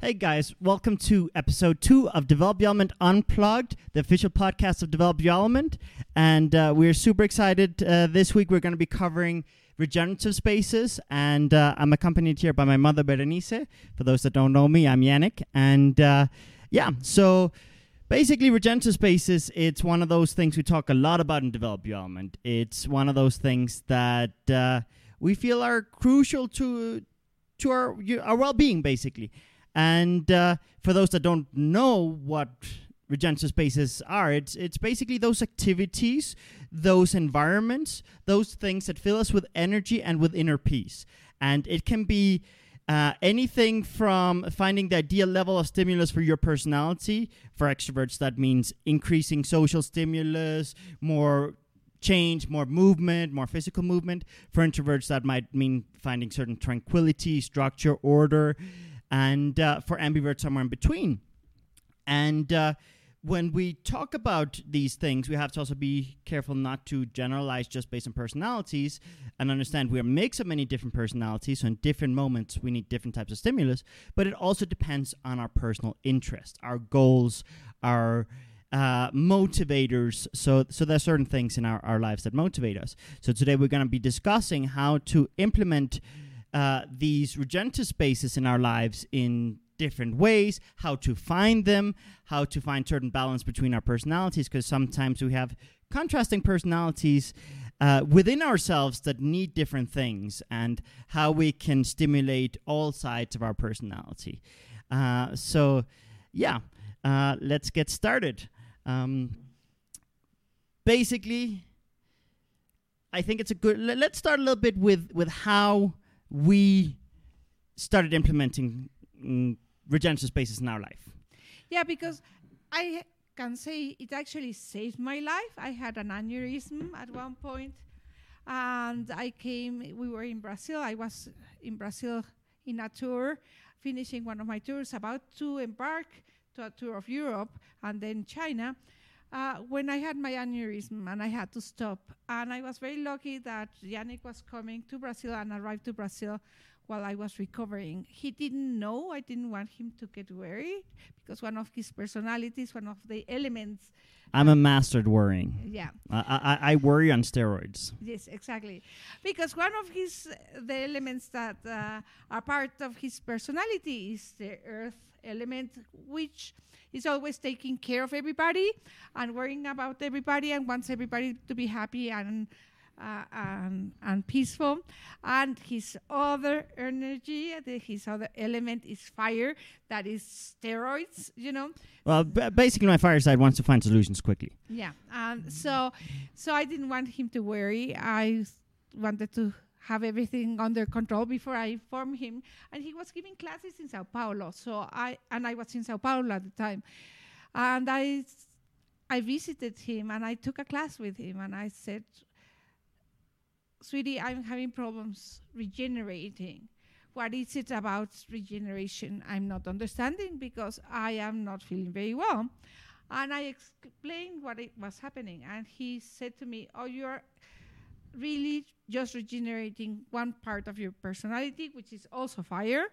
Hey guys, welcome to episode 2 of Develop Your Element Unplugged, the official podcast of Develop Your Element. And we're super excited. This week we're going to be covering regenerative spaces. And I'm accompanied here by my mother, Berenice. For those that don't know me, I'm Yannick. And so basically regenerative spaces, it's one of those things we talk a lot about in Develop Your Element. It's one of those things that we feel are crucial to our well-being, basically. And for those that don't know what regenerative spaces are, it's basically those activities, those environments, those things that fill us with energy and with inner peace. And it can be anything from finding the ideal level of stimulus for your personality. For extroverts, that means increasing social stimulus, more change, more movement, more physical movement. For introverts, that might mean finding certain tranquility, structure, order. And for ambiverts, somewhere in between. And when we talk about these things, we have to also be careful not to generalize just based on personalities and understand we're a mix of many different personalities. So in different moments, we need different types of stimulus. But it also depends on our personal interests, our goals, our motivators. So there are certain things in our lives that motivate us. So today we're going to be discussing how to implement these regenerative spaces in our lives in different ways, how to find certain balance between our personalities, because sometimes we have contrasting personalities within ourselves that need different things, and how we can stimulate all sides of our personality. Let's get started. Basically, I think it's let's start a little bit with how we started implementing regenerative spaces in our life. Yeah, because I can say it actually saved my life. I had an aneurysm at one point, and we were in Brazil. I was in Brazil in a tour, finishing one of my tours, about to embark to a tour of Europe and then China, when I had my aneurysm and I had to stop. And I was very lucky that Yannick was coming to Brazil and arrived to Brazil while I was recovering. He didn't know. I didn't want him to get worried because one of his personalities, one of the elements. I'm a master at worrying. Yeah. I worry on steroids. Yes, exactly. Because one of the elements that are part of his personality is the earth element, which is always taking care of everybody and worrying about everybody and wants everybody to be happy and peaceful. And his other energy, his other element is fire, that is steroids, you know. Well, basically my fireside wants to find solutions quickly. Yeah. So I didn't want him to worry. I wanted to have everything under control before I informed him. And he was giving classes in Sao Paulo. So I was in Sao Paulo at the time. And I visited him and I took a class with him. And I said, sweetie, I'm having problems regenerating. What is it about regeneration I'm not understanding? Because I am not feeling very well. And I explained what was happening. And he said to me, oh, you're really just regenerating one part of your personality, which is also fire,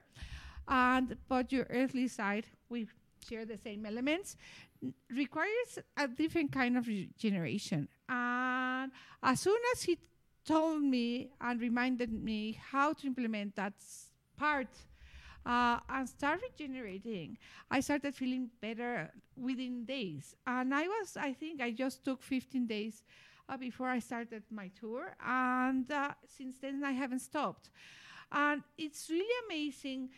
but your earthly side, we share the same elements, requires a different kind of regeneration. And as soon as he told me and reminded me how to implement that part and start regenerating, I started feeling better within days. And I just took 15 days before I started my tour, and since then I haven't stopped. And it's really amazing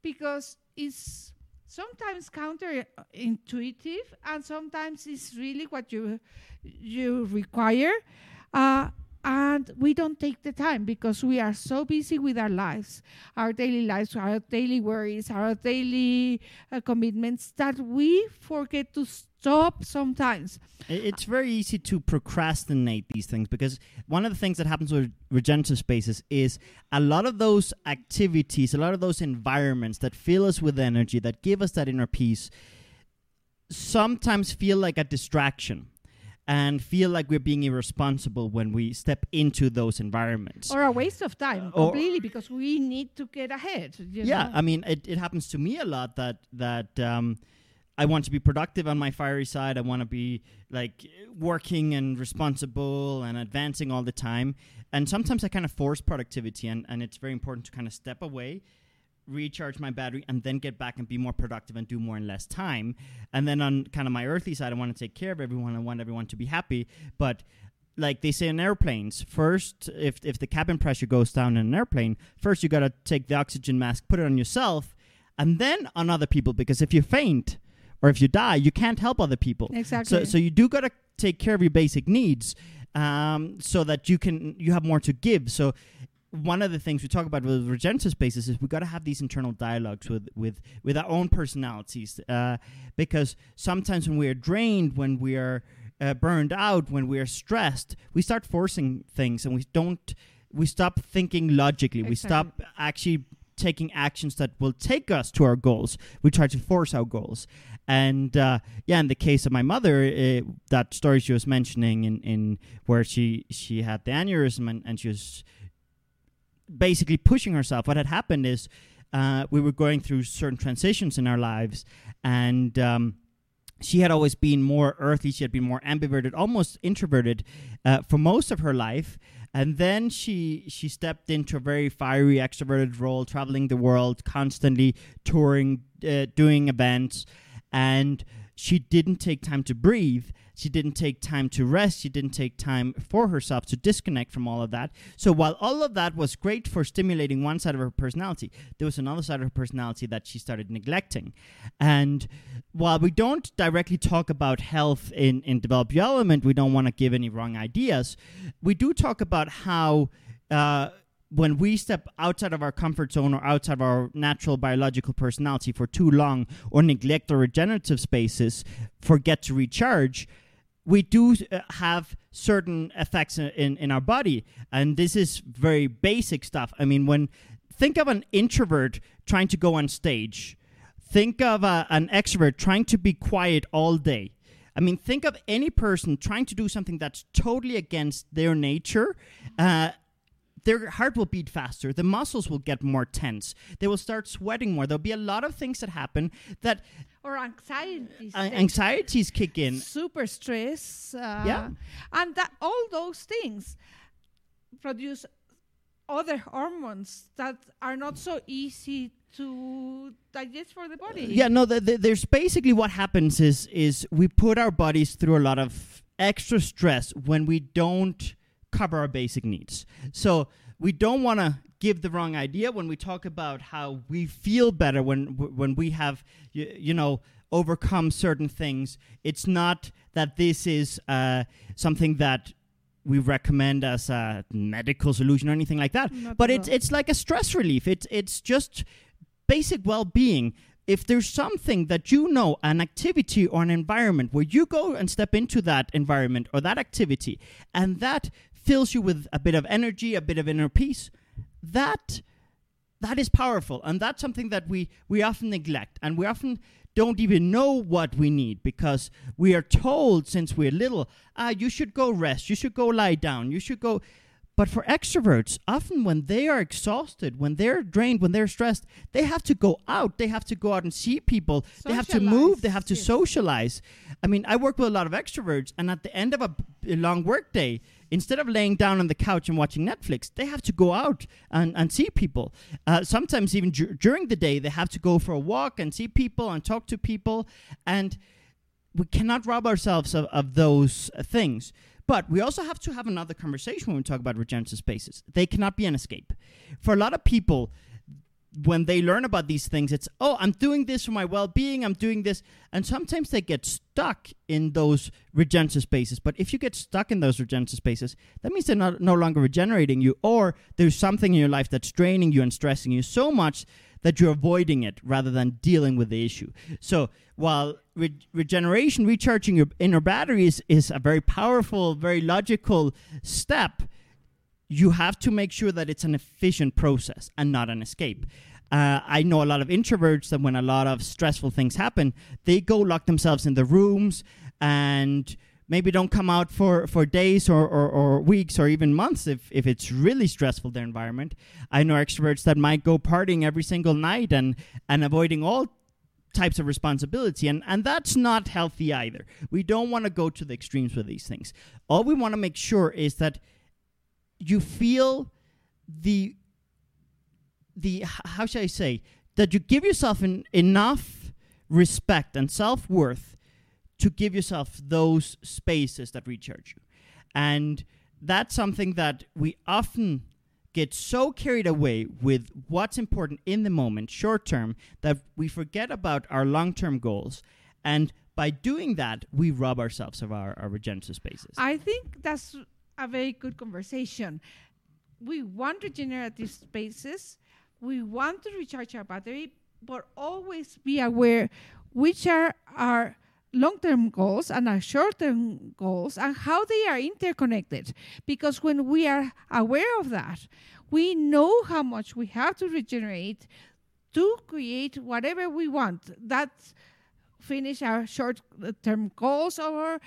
because it's sometimes counterintuitive, and sometimes it's really what you require, and we don't take the time because we are so busy with our lives, our daily lives, our daily worries, our daily commitments, that we forget to stop sometimes. It's very easy to procrastinate these things, because one of the things that happens with regenerative spaces is a lot of those activities, a lot of those environments that fill us with energy, that give us that inner peace, sometimes feel like a distraction. and feel like we're being irresponsible when we step into those environments. Or a waste of time, completely, because we need to get ahead. You know? I mean, it happens to me a lot that I want to be productive on my fiery side. I want to be like working and responsible and advancing all the time. And sometimes I kind of force productivity, and it's very important to kind of step away, recharge my battery, and then get back and be more productive and do more in less time. And then on kind of my earthly side, I want to take care of everyone. I want everyone to be happy. But like they say in airplanes, first, if the cabin pressure goes down in an airplane, first you got to take the oxygen mask, put it on yourself, and then on other people, because if you faint, or if you die, you can't help other people. Exactly. So you do got to take care of your basic needs so that you have more to give. So one of the things we talk about with regenerative spaces is we got to have these internal dialogues with our own personalities because sometimes when we are drained, when we are burned out, when we are stressed, we start forcing things and we stop thinking logically. Exactly. We stop actually taking actions that will take us to our goals. We try to force our goals. And in the case of my mother, that story she was mentioning in where she had the aneurysm and she was basically pushing herself. What had happened is we were going through certain transitions in our lives, and she had always been more earthy. She had been more ambiverted, almost introverted for most of her life. And then she stepped into a very fiery, extroverted role, traveling the world, constantly touring, doing events. And she didn't take time to breathe. She didn't take time to rest. She didn't take time for herself to disconnect from all of that. So while all of that was great for stimulating one side of her personality, there was another side of her personality that she started neglecting. And while we don't directly talk about health in Develop Your Element, we don't want to give any wrong ideas. We do talk about how when we step outside of our comfort zone or outside of our natural biological personality for too long or neglect our regenerative spaces, forget to recharge, we do have certain effects in our body. And this is very basic stuff. I mean, think of an introvert trying to go on stage. Think of an extrovert trying to be quiet all day. I mean, think of any person trying to do something that's totally against their nature. Their heart will beat faster. The muscles will get more tense. They will start sweating more. There'll be a lot of things that happen that... Or anxieties kick in. Super stress. And that all those things produce other hormones that are not so easy to digest for the body. There's basically what happens is we put our bodies through a lot of extra stress when we don't cover our basic needs. So we don't want to give the wrong idea when we talk about how we feel better when we have, overcome certain things. It's not that this is something that we recommend as a medical solution or anything like that. But it's like a stress relief. It's just basic well-being. If there's something that an activity or an environment where you go and step into that environment or that activity, and that fills you with a bit of energy, a bit of inner peace, that is powerful. And that's something that we often neglect. And we often don't even know what we need because we are told since we're little, you should go rest, you should go lie down, you should go... But for extroverts, often when they are exhausted, when they're drained, when they're stressed, they have to go out. They have to go out and see people. Socialize. They have to move. They have to socialize. I mean, I work with a lot of extroverts, and at the end of a long work day, instead of laying down on the couch and watching Netflix, they have to go out and see people. Sometimes even during the day, they have to go for a walk and see people and talk to people. And we cannot rob ourselves of those things. But we also have to have another conversation when we talk about regenerative spaces. They cannot be an escape. For a lot of people, when they learn about these things, it's, I'm doing this for my well-being, I'm doing this. And sometimes they get stuck in those regenerative spaces. But if you get stuck in those regenerative spaces, that means they're no longer regenerating you, or there's something in your life that's draining you and stressing you so much that you're avoiding it rather than dealing with the issue. So while regeneration, recharging your inner batteries is a very powerful, very logical step, you have to make sure that it's an efficient process and not an escape. I know a lot of introverts that when a lot of stressful things happen, they go lock themselves in their rooms and maybe don't come out for days or weeks or even months if it's really stressful, their environment. I know extroverts that might go partying every single night and avoiding all types of responsibility, and that's not healthy either. We don't want to go to the extremes with these things. All we want to make sure is that you feel the how should I say, that you give yourself enough respect and self-worth to give yourself those spaces that recharge you. And that's something that we often get so carried away with what's important in the moment, short term, that we forget about our long-term goals. And by doing that, we rob ourselves of our regenerative spaces. I think that's a very good conversation. We want regenerative spaces. We want to recharge our battery, but always be aware which are our long-term goals and our short-term goals and how they are interconnected. Because when we are aware of that, we know how much we have to regenerate to create whatever we want. That's finish our short-term goals or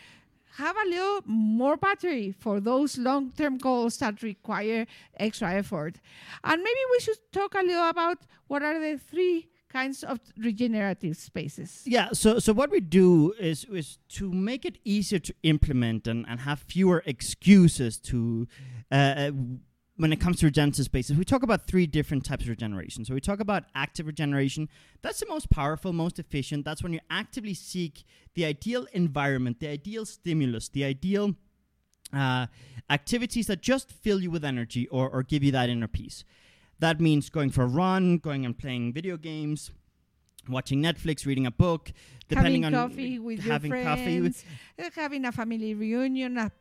have a little more battery for those long-term goals that require extra effort. And maybe we should talk a little about what are the three kinds of regenerative spaces. Yeah, so what we do is to make it easier to implement and have fewer excuses to when it comes to regenerative spaces. We talk about three different types of regeneration. So we talk about active regeneration. That's the most powerful, most efficient. That's when you actively seek the ideal environment, the ideal stimulus, the ideal activities that just fill you with energy or give you that inner peace. That means going for a run, going and playing video games, watching Netflix, reading a book, depending on having coffee with your friends, having a family reunion, in a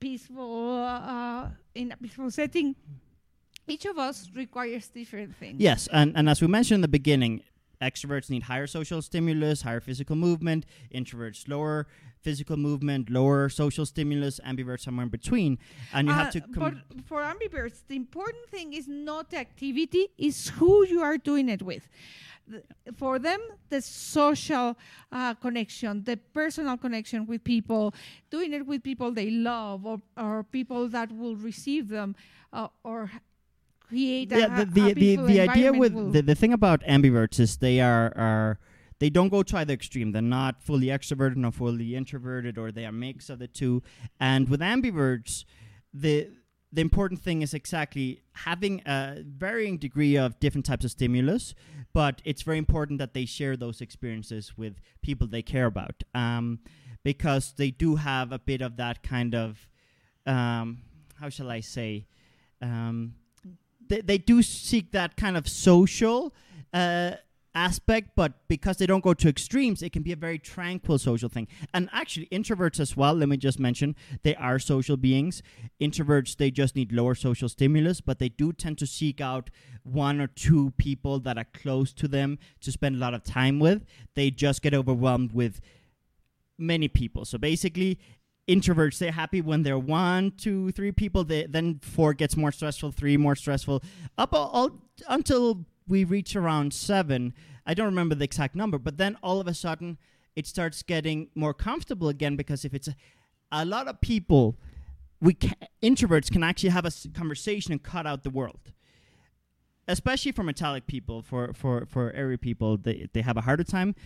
peaceful setting. Each of us requires different things. Yes, and as we mentioned in the beginning, extroverts need higher social stimulus, higher physical movement. Introverts, lower physical movement, lower social stimulus. Ambiverts, somewhere in between. And you have to. But for ambiverts, the important thing is not the activity; it's who you are doing it with. For them, the social connection, the personal connection with people, doing it with people they love or people that will receive them or create the idea with the thing about ambiverts is they are they don't go to either extreme. They're not fully extroverted nor fully introverted, or they are a mix of the two. And with ambiverts, the important thing is exactly having a varying degree of different types of stimulus, but it's very important that they share those experiences with people they care about, because they do have a bit of that kind of, how shall I say, they do seek that kind of social aspect, but because they don't go to extremes, it can be a very tranquil social thing. And actually, introverts as well, let me just mention, they are social beings. Introverts, they just need lower social stimulus, but they do tend to seek out one or two people that are close to them to spend a lot of time with. They just get overwhelmed with many people. So basically, introverts, they're happy when they're 1, 2, 3 people. Then 4 gets more stressful, 3 more stressful, up all until we reach around 7. I don't remember the exact number, but then all of a sudden it starts getting more comfortable again, because if it's a lot of people, introverts can actually have a conversation and cut out the world. Especially for metallic people, for airy people, they have a harder time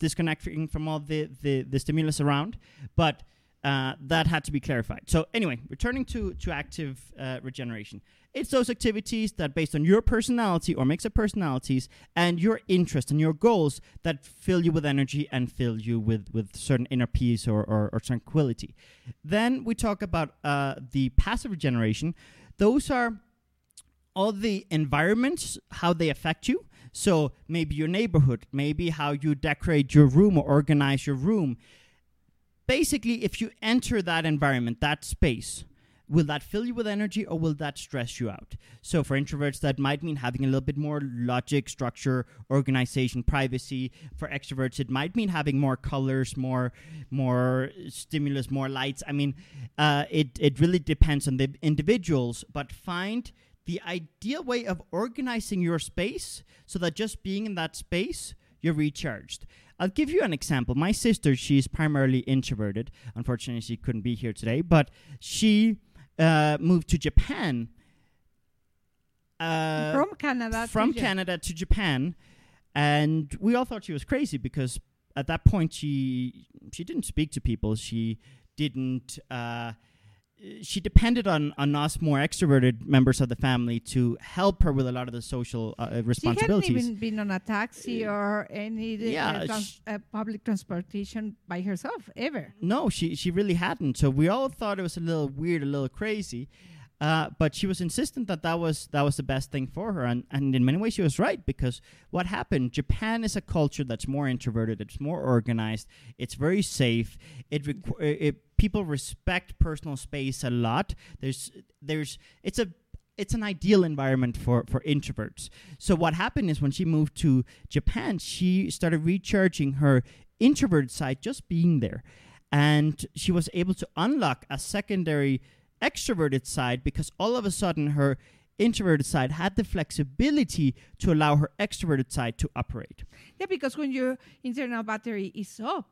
disconnecting from all the stimulus around. But that had to be clarified. So anyway, returning to active regeneration. It's those activities that, based on your personality or mix of personalities and your interests and your goals, that fill you with energy and fill you with certain inner peace or tranquility. Then we talk about the passive regeneration. Those are all the environments, how they affect you. So maybe your neighborhood, maybe how you decorate your room or organize your room. Basically, if you enter that environment, that space, will that fill you with energy or will that stress you out? So for introverts, that might mean having a little bit more logic, structure, organization, privacy. For extroverts, it might mean having more colors, more stimulus, more lights. I mean, it really depends on the individuals, but find the ideal way of organizing your space so that just being in that space, you're recharged. I'll give you an example. My sister, she's primarily introverted. Unfortunately, she couldn't be here today, but she moved to Japan. From Canada to Japan. And we all thought she was crazy because at that point she didn't speak to people. She didn't... she depended on us more extroverted members of the family to help her with a lot of the social responsibilities. She hadn't even been on a taxi or any public transportation by herself, ever. No, she really hadn't. So we all thought it was a little weird, a little crazy. But she was insistent that was the best thing for her. And in many ways, she was right, because what happened, Japan is a culture that's more introverted, it's more organized, it's very safe, people respect personal space a lot. It's an ideal environment for introverts. So what happened is when she moved to Japan, she started recharging her introvert side just being there. And she was able to unlock a secondary extroverted side because all of a sudden her introverted side had the flexibility to allow her extroverted side to operate. Yeah, because when your internal battery is up,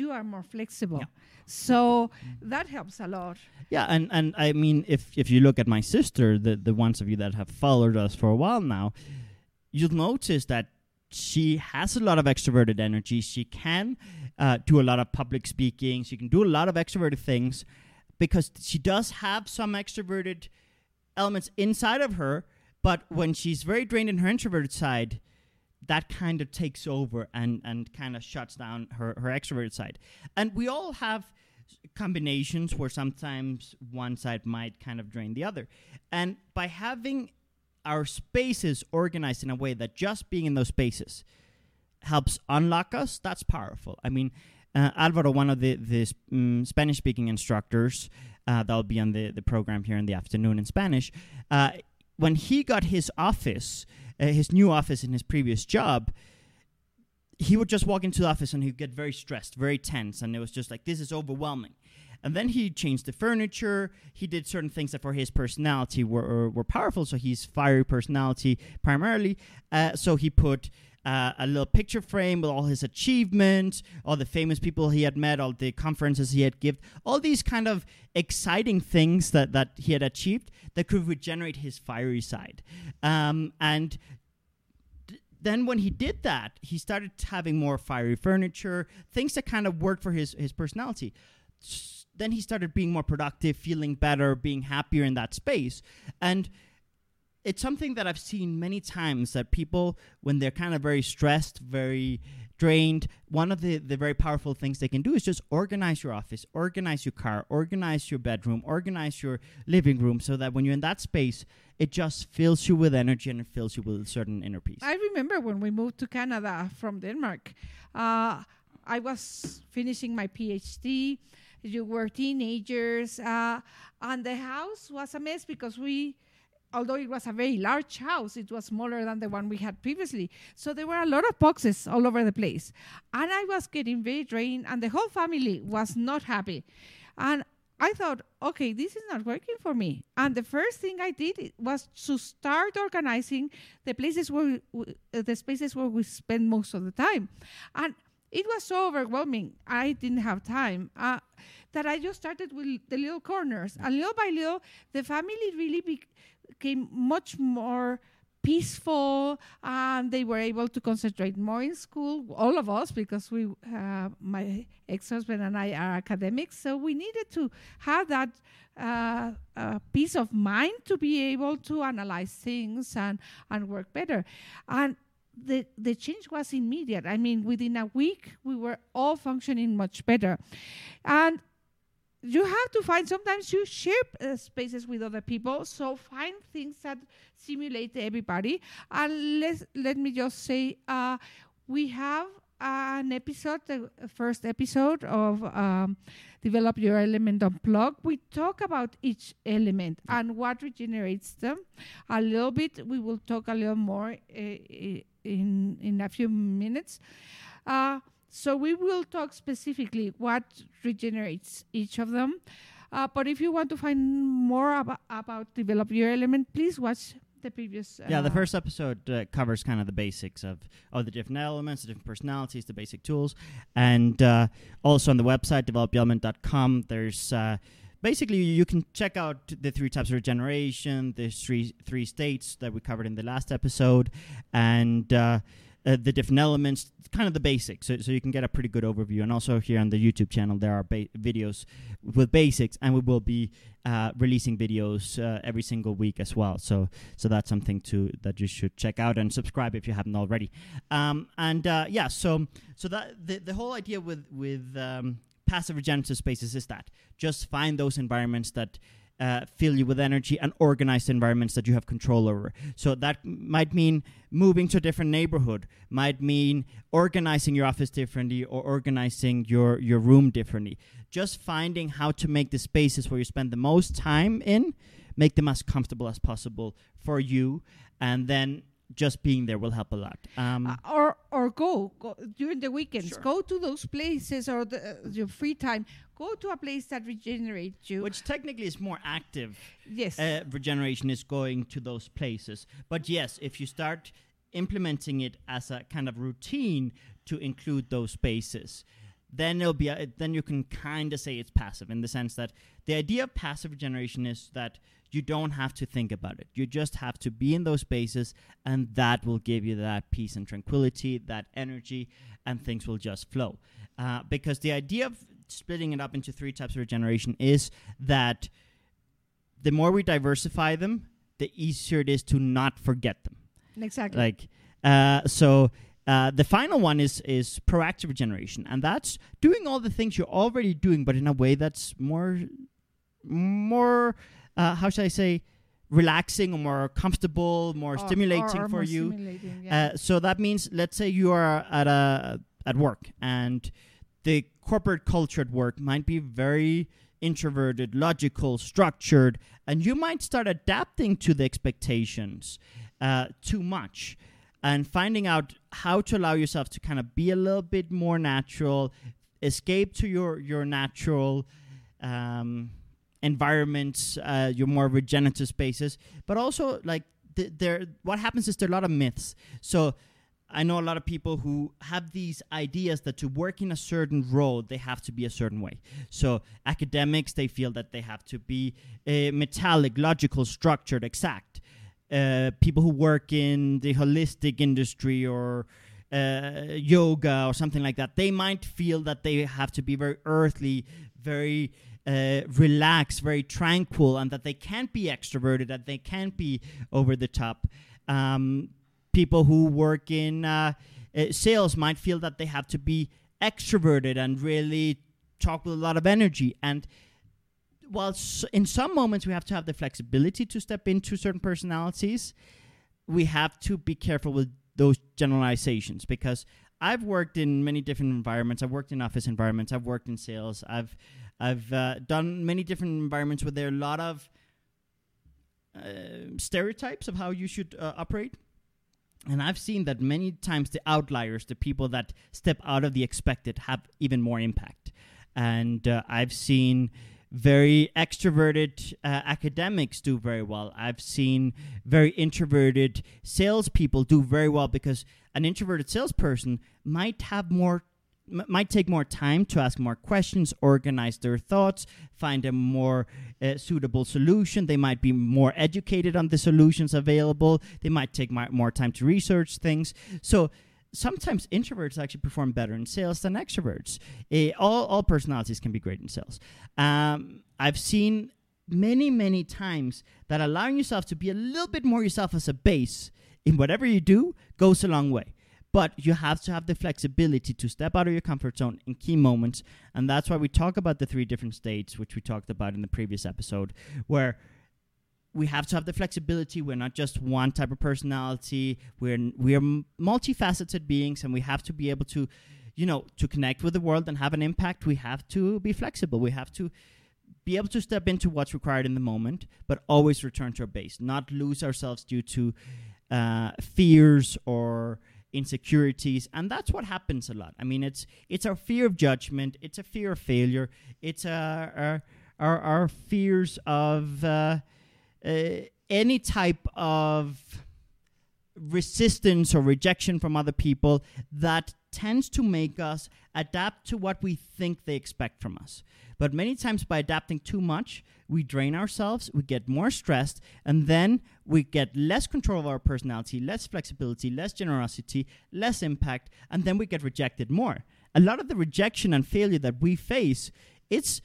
you are more flexible. Yeah. So that helps a lot. Yeah, and I mean, if you look at my sister, the ones of you that have followed us for a while now, you'll notice that she has a lot of extroverted energy. She can do a lot of public speaking. She can do a lot of extroverted things, because she does have some extroverted elements inside of her, but when she's very drained in her introverted side, that kind of takes over and kind of shuts down her extroverted side. And we all have combinations where sometimes one side might kind of drain the other. And by having our spaces organized in a way that just being in those spaces helps unlock us, that's powerful. I mean... Álvaro, one of the Spanish-speaking instructors that will be on the program here in the afternoon in Spanish, when he got his office, his new office in his previous job, he would just walk into the office and he'd get very stressed, very tense, and it was just like, this is overwhelming. And then he changed the furniture. He did certain things that for his personality were powerful, so he's fiery personality primarily. So he put... a little picture frame with all his achievements, all the famous people he had met, all the conferences he had given, all these kind of exciting things that he had achieved that could regenerate his fiery side. Then when he did that, he started having more fiery furniture, things that kind of worked for his personality. Then he started being more productive, feeling better, being happier in that space. And it's something that I've seen many times, that people, when they're kind of very stressed, very drained, one of the very powerful things they can do is just organize your office, organize your car, organize your bedroom, organize your living room, so that when you're in that space, it just fills you with energy and it fills you with a certain inner peace. I remember when we moved to Canada from Denmark, I was finishing my PhD. You were teenagers, and the house was a mess because although it was a very large house, it was smaller than the one we had previously. So there were a lot of boxes all over the place. And I was getting very drained, and the whole family was not happy. And I thought, okay, this is not working for me. And the first thing I did was to start organizing the spaces where we spend most of the time. And it was so overwhelming, I didn't have time, that I just started with the little corners. And little by little, the family really became much more peaceful, and they were able to concentrate more in school, all of us, because we, my ex-husband and I are academics, so we needed to have that peace of mind to be able to analyze things and work better. And the change was immediate. I mean, within a week, we were all functioning much better. And you have to find, sometimes you share spaces with other people, so find things that stimulate everybody. And let me just say, we have an episode, the first episode of Develop Your Element Unplugged. We talk about each element and what regenerates them a little bit. We will talk a little more in a few minutes. So we will talk specifically what regenerates each of them. But if you want to find more about Develop Your Element, please watch the previous... the first episode covers kind of the basics of the different elements, the different personalities, the basic tools. And also on the website, developyourElement.com, there's... basically, you can check out the three types of regeneration, the three states that we covered in the last episode, and the different elements, kind of the basics. So you can get a pretty good overview. And also here on the YouTube channel, there are videos with basics, and we will be releasing videos every single week as well. So that's something that you should check out and subscribe if you haven't already. So that the whole idea with passive regenerative spaces is that just find those environments that fill you with energy and organized environments that you have control over. So that might mean moving to a different neighborhood, might mean organizing your office differently or organizing your room differently. Just finding how to make the spaces where you spend the most time in, make them as comfortable as possible for you, and then just being there will help a lot. Or go during the weekends. Sure. Go to those places or your free time. Go to a place that regenerates you. Which technically is more active. Yes. Regeneration is going to those places. But yes, if you start implementing it as a kind of routine to include those spaces, then it'll be then you can kind of say it's passive, in the sense that the idea of passive regeneration is that you don't have to think about it. You just have to be in those spaces, and that will give you that peace and tranquility, that energy, and things will just flow. Because the idea of splitting it up into three types of regeneration is that the more we diversify them, the easier it is to not forget them. Exactly. The final one is proactive regeneration, and that's doing all the things you're already doing, but in a way that's more relaxing, or more comfortable, more stimulating for you. Yeah. So that means, let's say you are at work, and the corporate culture at work might be very introverted, logical, structured, and you might start adapting to the expectations too much. And finding out how to allow yourself to kind of be a little bit more natural, escape to your natural environments, your more regenerative spaces. But also, what happens is there are a lot of myths. So I know a lot of people who have these ideas that to work in a certain role, they have to be a certain way. So academics, they feel that they have to be metallic, logical, structured, exact. People who work in the holistic industry or yoga or something like that, they might feel that they have to be very earthly, very relaxed, very tranquil, and that they can't be extroverted, that they can't be over the top. People who work in sales might feel that they have to be extroverted and really talk with a lot of energy. And while in some moments we have to have the flexibility to step into certain personalities, we have to be careful with those generalizations, because I've worked in many different environments. I've worked in office environments. I've worked in sales. I've done many different environments where there are a lot of stereotypes of how you should operate. And I've seen that many times the outliers, the people that step out of the expected, have even more impact. And I've seen very extroverted academics do very well. I've seen very introverted salespeople do very well, because an introverted salesperson might have more, might take more time to ask more questions, organize their thoughts, find a more suitable solution. They might be more educated on the solutions available. They might take more time to research things. So sometimes introverts actually perform better in sales than extroverts. All personalities can be great in sales. I've seen many, many times that allowing yourself to be a little bit more yourself as a base in whatever you do goes a long way. But you have to have the flexibility to step out of your comfort zone in key moments. And that's why we talk about the three different states, which we talked about in the previous episode, where we have to have the flexibility. We're not just one type of personality. We're multifaceted beings, and we have to be able to, to connect with the world and have an impact. We have to be flexible. We have to be able to step into what's required in the moment, but always return to our base, not lose ourselves due to fears or insecurities. And that's what happens a lot. I mean, it's our fear of judgment. It's a fear of failure. It's our fears of any type of resistance or rejection from other people that tends to make us adapt to what we think they expect from us. But many times by adapting too much, we drain ourselves, we get more stressed, and then we get less control of our personality, less flexibility, less generosity, less impact, and then we get rejected more. A lot of the rejection and failure that we face, it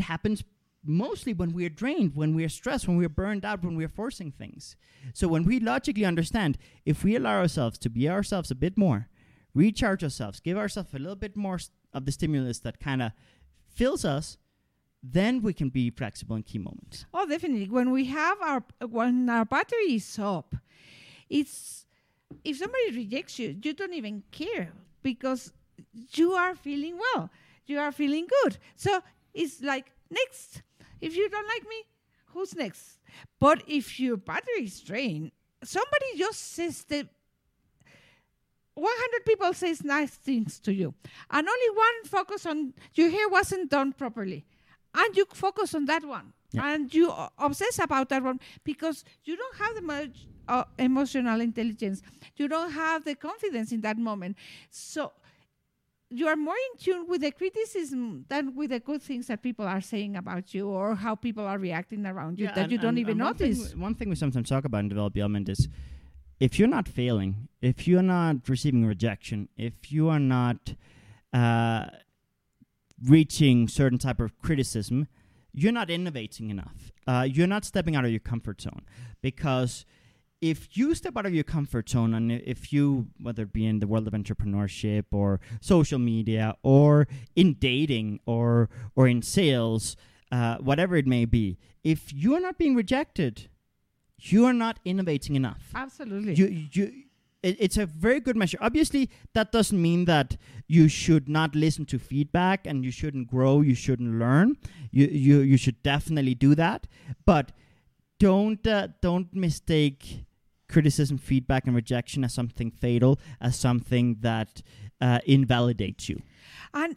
happens mostly when we're drained, when we're stressed, when we're burned out, when we're forcing things. So when we logically understand, if we allow ourselves to be ourselves a bit more, recharge ourselves, give ourselves a little bit more of the stimulus that kind of fills us, then we can be flexible in key moments. Oh, definitely. When we have when our battery is up, if somebody rejects you, you don't even care because you are feeling well. You are feeling good. So it's like, next. If you don't like me, who's next? But if your battery is drained, somebody just says that 100 people says nice things to you, and only one focus on your hair wasn't done properly, and you focus on that one, and you obsess about that one because you don't have the much emotional intelligence, you don't have the confidence in that moment, so you are more in tune with the criticism than with the good things that people are saying about you or how people are reacting around you that you don't even notice. One thing we sometimes talk about in Develop Your Element is, if you're not failing, if you're not receiving rejection, if you are not reaching certain type of criticism, you're not innovating enough. You're not stepping out of your comfort zone, because if you step out of your comfort zone, and if you, whether it be in the world of entrepreneurship or social media or in dating or in sales, whatever it may be, if you're not being rejected, you are not innovating enough. Absolutely. It's a very good measure. Obviously, that doesn't mean that you should not listen to feedback and you shouldn't grow, you shouldn't learn. You should definitely do that. But don't mistake criticism, feedback, and rejection as something fatal, as something that invalidates you. And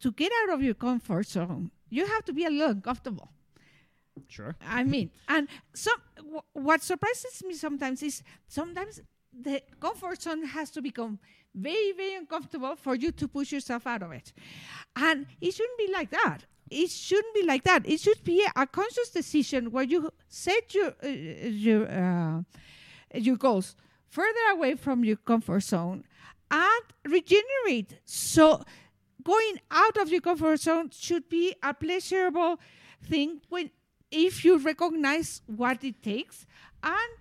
to get out of your comfort zone, you have to be a little uncomfortable. Sure. I mean, and so what surprises me sometimes is sometimes the comfort zone has to become very, very uncomfortable for you to push yourself out of it. And it shouldn't be like that. It shouldn't be like that. It should be a conscious decision where you set your goals further away from your comfort zone and regenerate. So going out of your comfort zone should be a pleasurable thing if you recognize what it takes and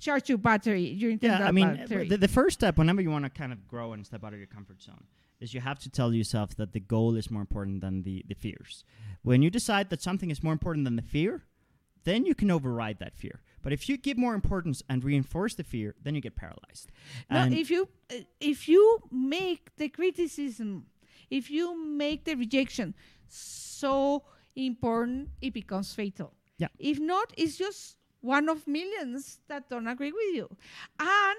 charge your battery, your internal battery. Yeah, I mean, the first step, whenever you want to kind of grow and step out of your comfort zone, is you have to tell yourself that the goal is more important than the fears. When you decide that something is more important than the fear, then you can override that fear. But if you give more importance and reinforce the fear, then you get paralyzed. No, if you make the criticism, if you make the rejection so important, it becomes fatal. Yeah. If not, it's just one of millions that don't agree with you. And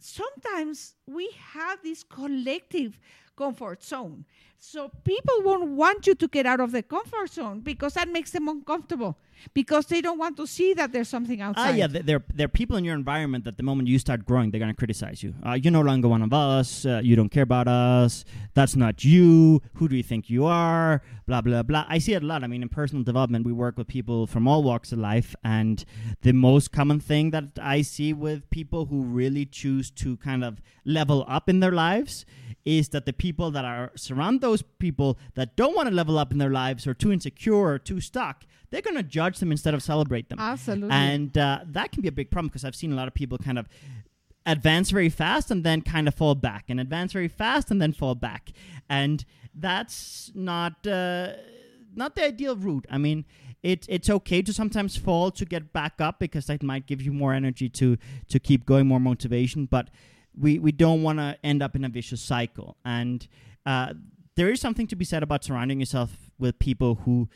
sometimes we have this collective comfort zone. So people won't want you to get out of the comfort zone because that makes them uncomfortable, because they don't want to see that there's something outside. There are people in your environment that the moment you start growing, they're going to criticize you. You're no longer one of us. You don't care about us. That's not you. Who do you think you are? Blah, blah, blah. I see it a lot. I mean, in personal development, we work with people from all walks of life. And the most common thing that I see with people who really choose to kind of level up in their lives is that the people that surround those people that don't want to level up in their lives or too insecure or too stuck, they're going to judge them instead of celebrate them. Absolutely. And that can be a big problem, because I've seen a lot of people kind of advance very fast and then kind of fall back, and advance very fast and then fall back. And that's not the ideal route. I mean, it's okay to sometimes fall to get back up, because that might give you more energy to keep going, more motivation. But we don't want to end up in a vicious cycle. And there is something to be said about surrounding yourself with people who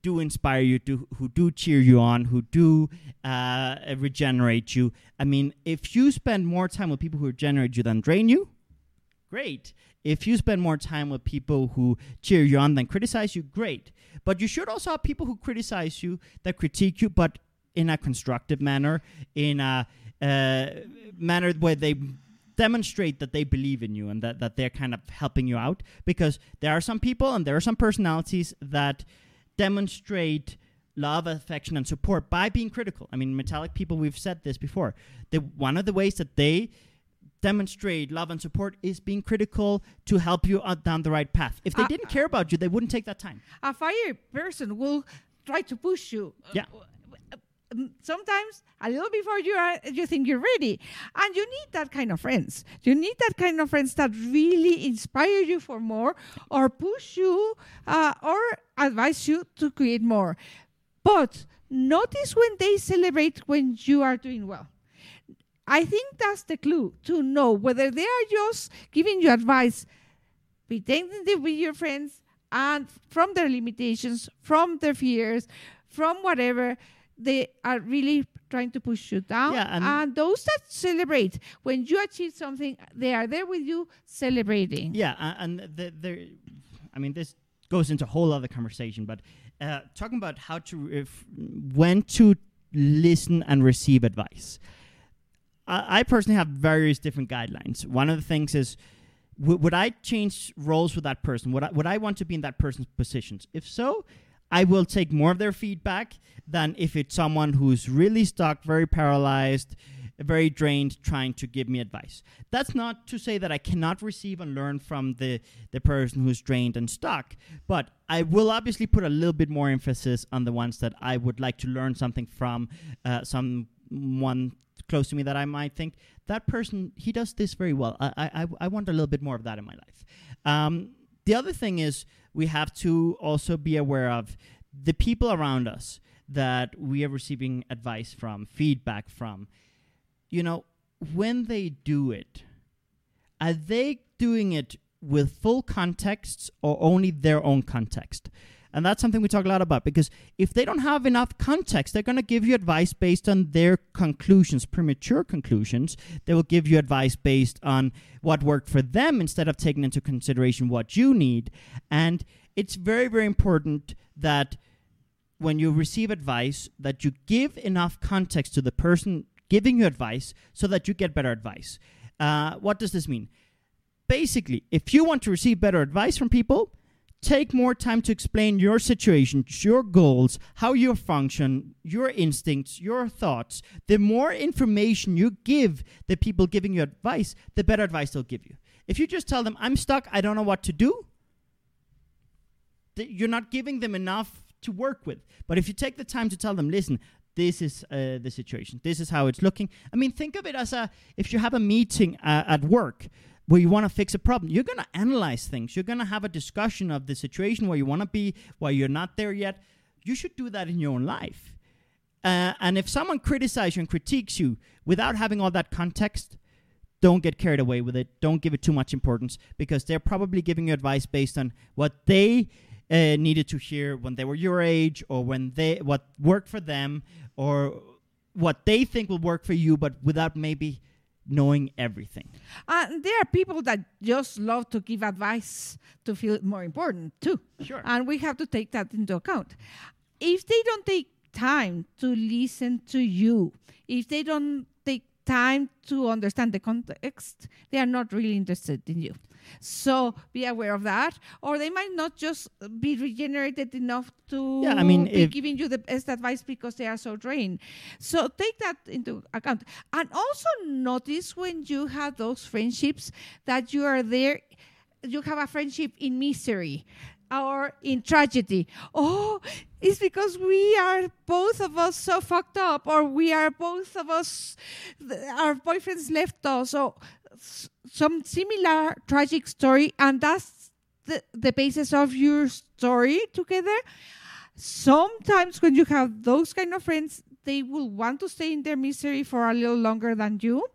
do inspire you, who do cheer you on, who do regenerate you. I mean, if you spend more time with people who regenerate you than drain you, great. If you spend more time with people who cheer you on than criticize you, great. But you should also have people who criticize you, that critique you, but in a constructive manner, in a manner where they demonstrate that they believe in you and that they're kind of helping you out. Because there are some people and there are some personalities that demonstrate love, affection, and support by being critical. I mean, metallic people, we've said this before. One of the ways that they demonstrate love and support is being critical to help you out down the right path. If they didn't care about you, they wouldn't take that time. A fire person will try to push you. Yeah. Sometimes a little before you think you're ready. And you need that kind of friends. You need that kind of friends that really inspire you for more or push you or advise you to create more. But notice when they celebrate when you are doing well. I think that's the clue to know whether they are just giving you advice, pretending to be your friends, and from their limitations, from their fears, from whatever, they are really trying to push you down. Yeah, and those that celebrate, when you achieve something, they are there with you celebrating. Yeah, and I mean, this goes into a whole other conversation, but talking about how to, when to listen and receive advice. I personally have various different guidelines. One of the things is, would I change roles with that person? Would I want to be in that person's positions? If so, I will take more of their feedback than if it's someone who's really stuck, very paralyzed, very drained, trying to give me advice. That's not to say that I cannot receive and learn from the person who's drained and stuck, but I will obviously put a little bit more emphasis on the ones that I would like to learn something from, someone close to me that I might think, that person, he does this very well. I want a little bit more of that in my life. The other thing is we have to also be aware of the people around us that we are receiving advice from, feedback from. You know, when they do it, are they doing it with full context or only their own context? And that's something we talk a lot about, because if they don't have enough context, they're going to give you advice based on their conclusions, premature conclusions. They will give you advice based on what worked for them instead of taking into consideration what you need. And it's very, very important that when you receive advice, that you give enough context to the person giving you advice so that you get better advice. What does this mean? Basically, if you want to receive better advice from people, take more time to explain your situation, your goals, how you function, your instincts, your thoughts. The more information you give the people giving you advice, the better advice they'll give you. If you just tell them, I'm stuck, I don't know what to do, you're not giving them enough to work with. But if you take the time to tell them, listen, this is the situation, this is how it's looking. I mean, think of it as if you have a meeting at work, where you want to fix a problem, you're going to analyze things. You're going to have a discussion of the situation where you want to be, why you're not there yet. You should do that in your own life. And if someone criticizes you and critiques you without having all that context, don't get carried away with it. Don't give it too much importance, because they're probably giving you advice based on what they needed to hear when they were your age, or what worked for them, or what they think will work for you, but without maybe knowing everything. There are people that just love to give advice to feel more important too. Sure. And we have to take that into account. If they don't take time to listen to you, if they don't take time to understand the context, they are not really interested in you. So be aware of that, or they might not just be regenerated enough to be giving you the best advice because they are so drained. So take that into account. And also notice when you have those friendships that you are there, you have a friendship in misery or in tragedy. Oh, it's because we are both of us so fucked up, or we are both of us, our boyfriends left us, or some similar tragic story, and that's the basis of your story together. Sometimes when you have those kind of friends, they will want to stay in their misery for a little longer than you.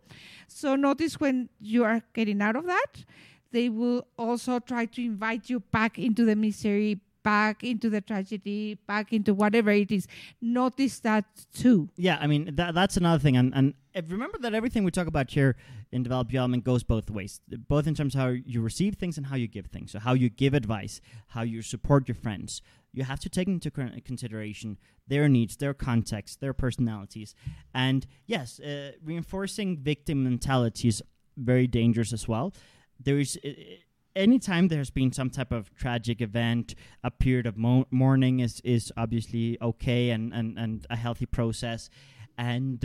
So notice when you are getting out of that, they will also try to invite you back into the misery back into the tragedy, back into whatever it is. Notice that too. Yeah, I mean, that's another thing. And remember that everything we talk about here in Develop Your Element goes both ways, both in terms of how you receive things and how you give things. So how you give advice, how you support your friends. You have to take into consideration their needs, their context, their personalities. And yes, reinforcing victim mentality is very dangerous as well. There is... Anytime there's been some type of tragic event, a period of mourning is obviously okay and a healthy process. And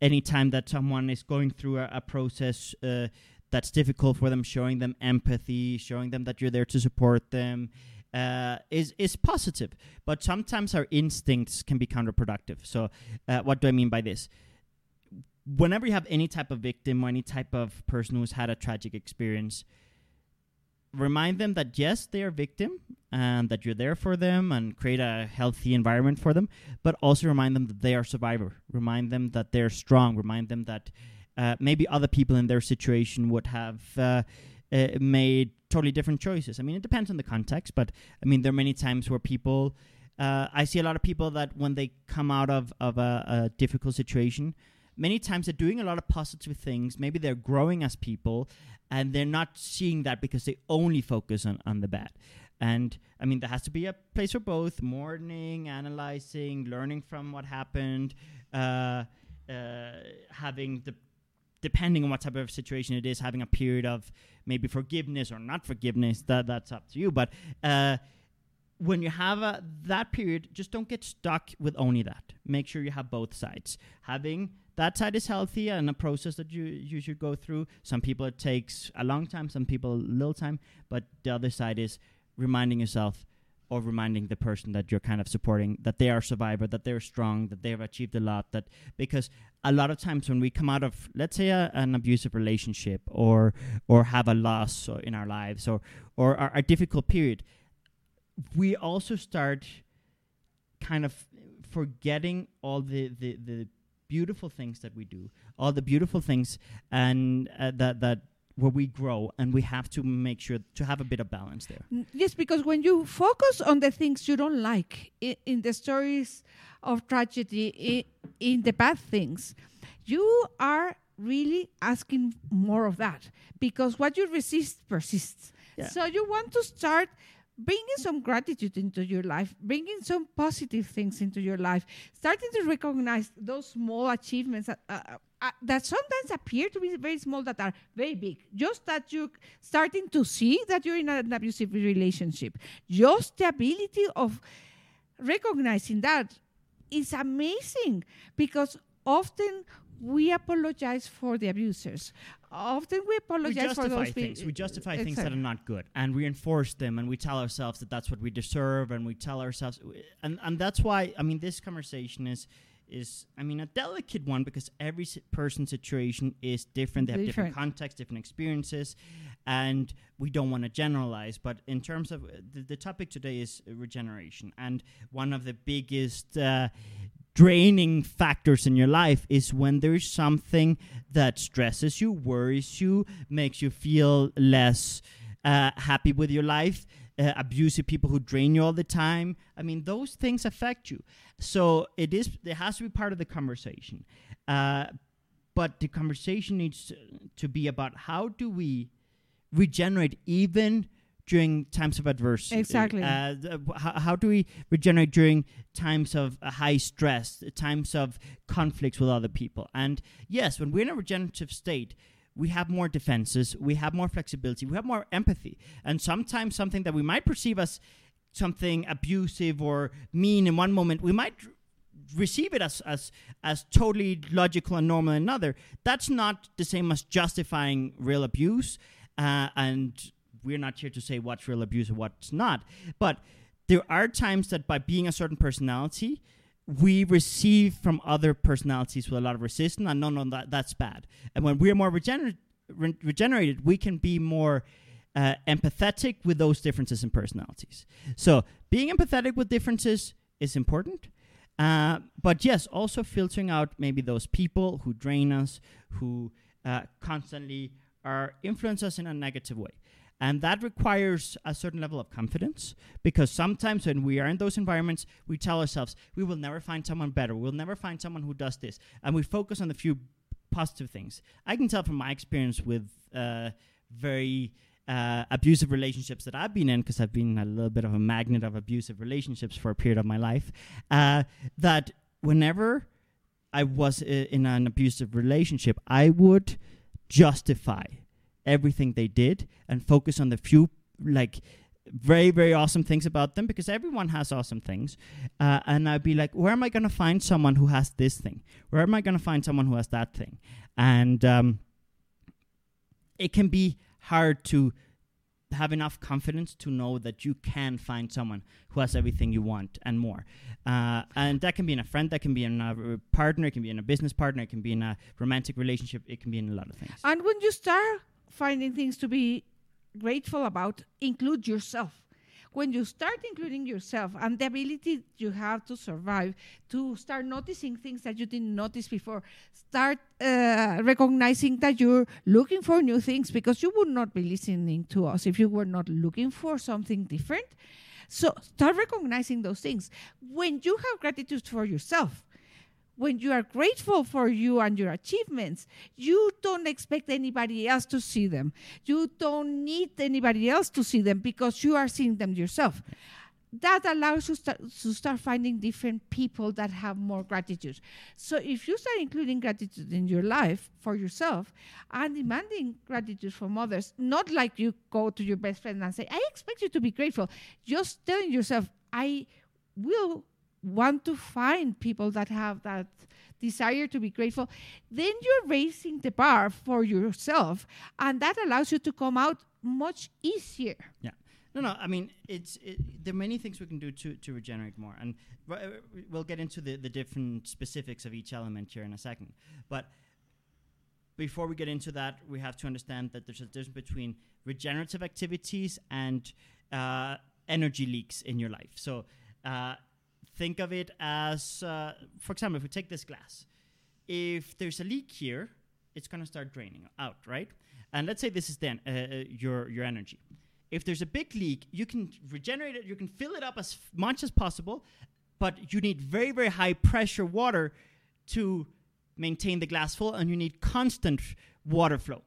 anytime that someone is going through a process that's difficult for them, showing them empathy, showing them that you're there to support them is positive. But sometimes our instincts can be counterproductive. So what do I mean by this? Whenever you have any type of victim or any type of person who's had a tragic experience, remind them that, yes, they are victim and that you're there for them and create a healthy environment for them, but also remind them that they are survivor. Remind them that they're strong. Remind them that maybe other people in their situation would have made totally different choices. I mean, it depends on the context, but I mean, there are many times where people... I see a lot of people that when they come out of a difficult situation... Many times they're doing a lot of positive things. Maybe they're growing as people, and they're not seeing that because they only focus on the bad. And, I mean, there has to be a place for both, mourning, analyzing, learning from what happened, depending on what type of situation it is, having a period of maybe forgiveness or not forgiveness. That's up to you. But when you have that period, just don't get stuck with only that. Make sure you have both sides. Having... That side is healthy and a process that you should go through. Some people it takes a long time, some people a little time, but the other side is reminding yourself or reminding the person that you're kind of supporting that they are a survivor, that they're strong, that they have achieved a lot. That because a lot of times when we come out of, let's say, an abusive relationship or have a loss in our lives or a difficult period, we also start kind of forgetting all the beautiful things that we do, all the beautiful things, and that where we grow, and we have to make sure to have a bit of balance there. Yes, because when you focus on the things you don't like in the stories of tragedy, in the bad things, you are really asking more of that, because what you resist persists. Yeah. So you want to start bringing some gratitude into your life, bringing some positive things into your life, starting to recognize those small achievements that sometimes appear to be very small, that are very big. Just that you're starting to see that you're in an abusive relationship. Just the ability of recognizing that is amazing, because often we apologize for the abusers. Often we apologize for those things. We justify things that are not good, and we enforce them, and we tell ourselves that that's what we deserve, and we tell ourselves... And that's why, I mean, this conversation is a delicate one, because every person's situation is different. They have different contexts, different experiences, and we don't want to generalize. But in terms of... The topic today is regeneration, and one of the biggest... draining factors in your life is when there's something that stresses you, worries you, makes you feel less happy with your life, abusive people who drain you all the time. I mean, those things affect you. So it has to be part of the conversation. But the conversation needs to be about how do we regenerate even during times of adversity. Exactly. How do we regenerate during times of high stress, times of conflicts with other people? And yes, when we're in a regenerative state, we have more defenses, we have more flexibility, we have more empathy. And sometimes something that we might perceive as something abusive or mean in one moment, we might receive it as totally logical and normal in another. That's not the same as justifying real abuse, and... We're not here to say what's real abuse and what's not. But there are times that by being a certain personality, we receive from other personalities with a lot of resistance. And no, that's bad. And when we're more regenerated, we can be more empathetic with those differences in personalities. So being empathetic with differences is important. But yes, also filtering out maybe those people who drain us, who constantly influence us in a negative way. And that requires a certain level of confidence, because sometimes when we are in those environments, we tell ourselves, we will never find someone better. We'll never find someone who does this. And we focus on the few positive things. I can tell from my experience with very abusive relationships that I've been in, because I've been a little bit of a magnet of abusive relationships for a period of my life, that whenever I was in an abusive relationship, I would justify everything they did and focus on the few very, very awesome things about them, because everyone has awesome things. And I'd be like, where am I going to find someone who has this thing? Where am I going to find someone who has that thing? And it can be hard to have enough confidence to know that you can find someone who has everything you want and more. And that can be in a friend, that can be in a partner, it can be in a business partner, it can be in a romantic relationship, it can be in a lot of things. And when you start finding things to be grateful about, include yourself. When you start including yourself and the ability you have to survive, to start noticing things that you didn't notice before, start recognizing that you're looking for new things, because you would not be listening to us if you were not looking for something different. So start recognizing those things. When you have gratitude for yourself, when you are grateful for you and your achievements, you don't expect anybody else to see them. You don't need anybody else to see them, because you are seeing them yourself. That allows you to start finding different people that have more gratitude. So if you start including gratitude in your life for yourself and demanding gratitude from others, not like you go to your best friend and say, I expect you to be grateful. Just telling yourself, I will want to find people that have that desire to be grateful, then you're raising the bar for yourself, and that allows you to come out much easier. Yeah. No, I mean, there are many things we can do to regenerate more, and we'll get into the different specifics of each element here in a second. But before we get into that, we have to understand that there's a difference between regenerative activities and energy leaks in your life. So, think of it as, for example, if we take this glass, if there's a leak here, it's going to start draining out, right? And let's say this is then your energy. If there's a big leak, you can regenerate it, you can fill it up as much as possible, but you need very, very high pressure water to maintain the glass full, and you need constant water flow.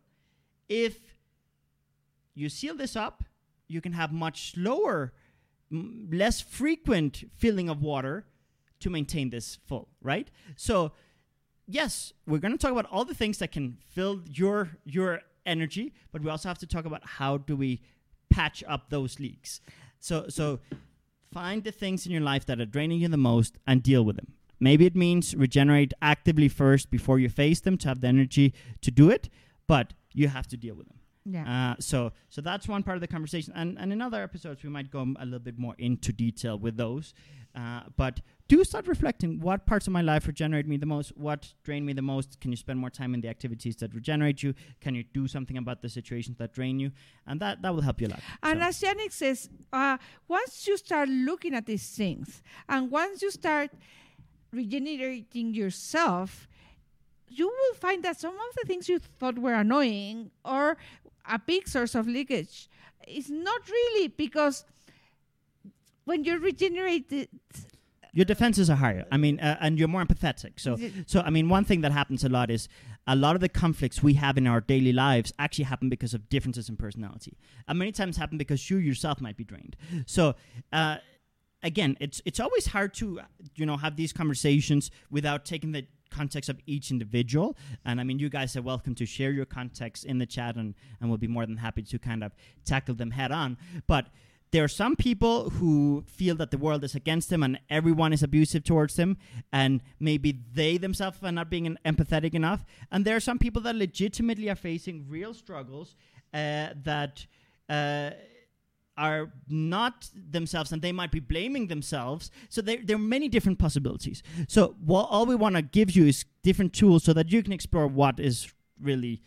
If you seal this up, you can have much slower, less frequent filling of water to maintain this full, right? So, yes, we're going to talk about all the things that can fill your energy, but we also have to talk about how do we patch up those leaks. So find the things in your life that are draining you the most and deal with them. Maybe it means regenerate actively first before you face them to have the energy to do it, but you have to deal with them. Yeah. So that's one part of the conversation, and in other episodes we might go a little bit more into detail with those. But do start reflecting: what parts of my life regenerate me the most? What drain me the most? Can you spend more time in the activities that regenerate you? Can you do something about the situations that drain you? And that will help you a lot. And so, as Yannick says, once you start looking at these things, and once you start regenerating yourself, you will find that some of the things you thought were annoying or a big source of leakage is not really, because when you're regenerated, your defenses are higher. I mean, and you're more empathetic. So I mean, one thing that happens a lot is a lot of the conflicts we have in our daily lives actually happen because of differences in personality, and many times happen because you yourself might be drained. So, again, it's always hard to have these conversations without taking the context of each individual, and I mean, you guys are welcome to share your context in the chat, and we'll be more than happy to kind of tackle them head on. But there are some people who feel that the world is against them and everyone is abusive towards them, and maybe they themselves are not being empathetic enough, and there are some people that legitimately are facing real struggles that are not themselves, and they might be blaming themselves. So there are many different possibilities. So all we want to give you is different tools so that you can explore what is really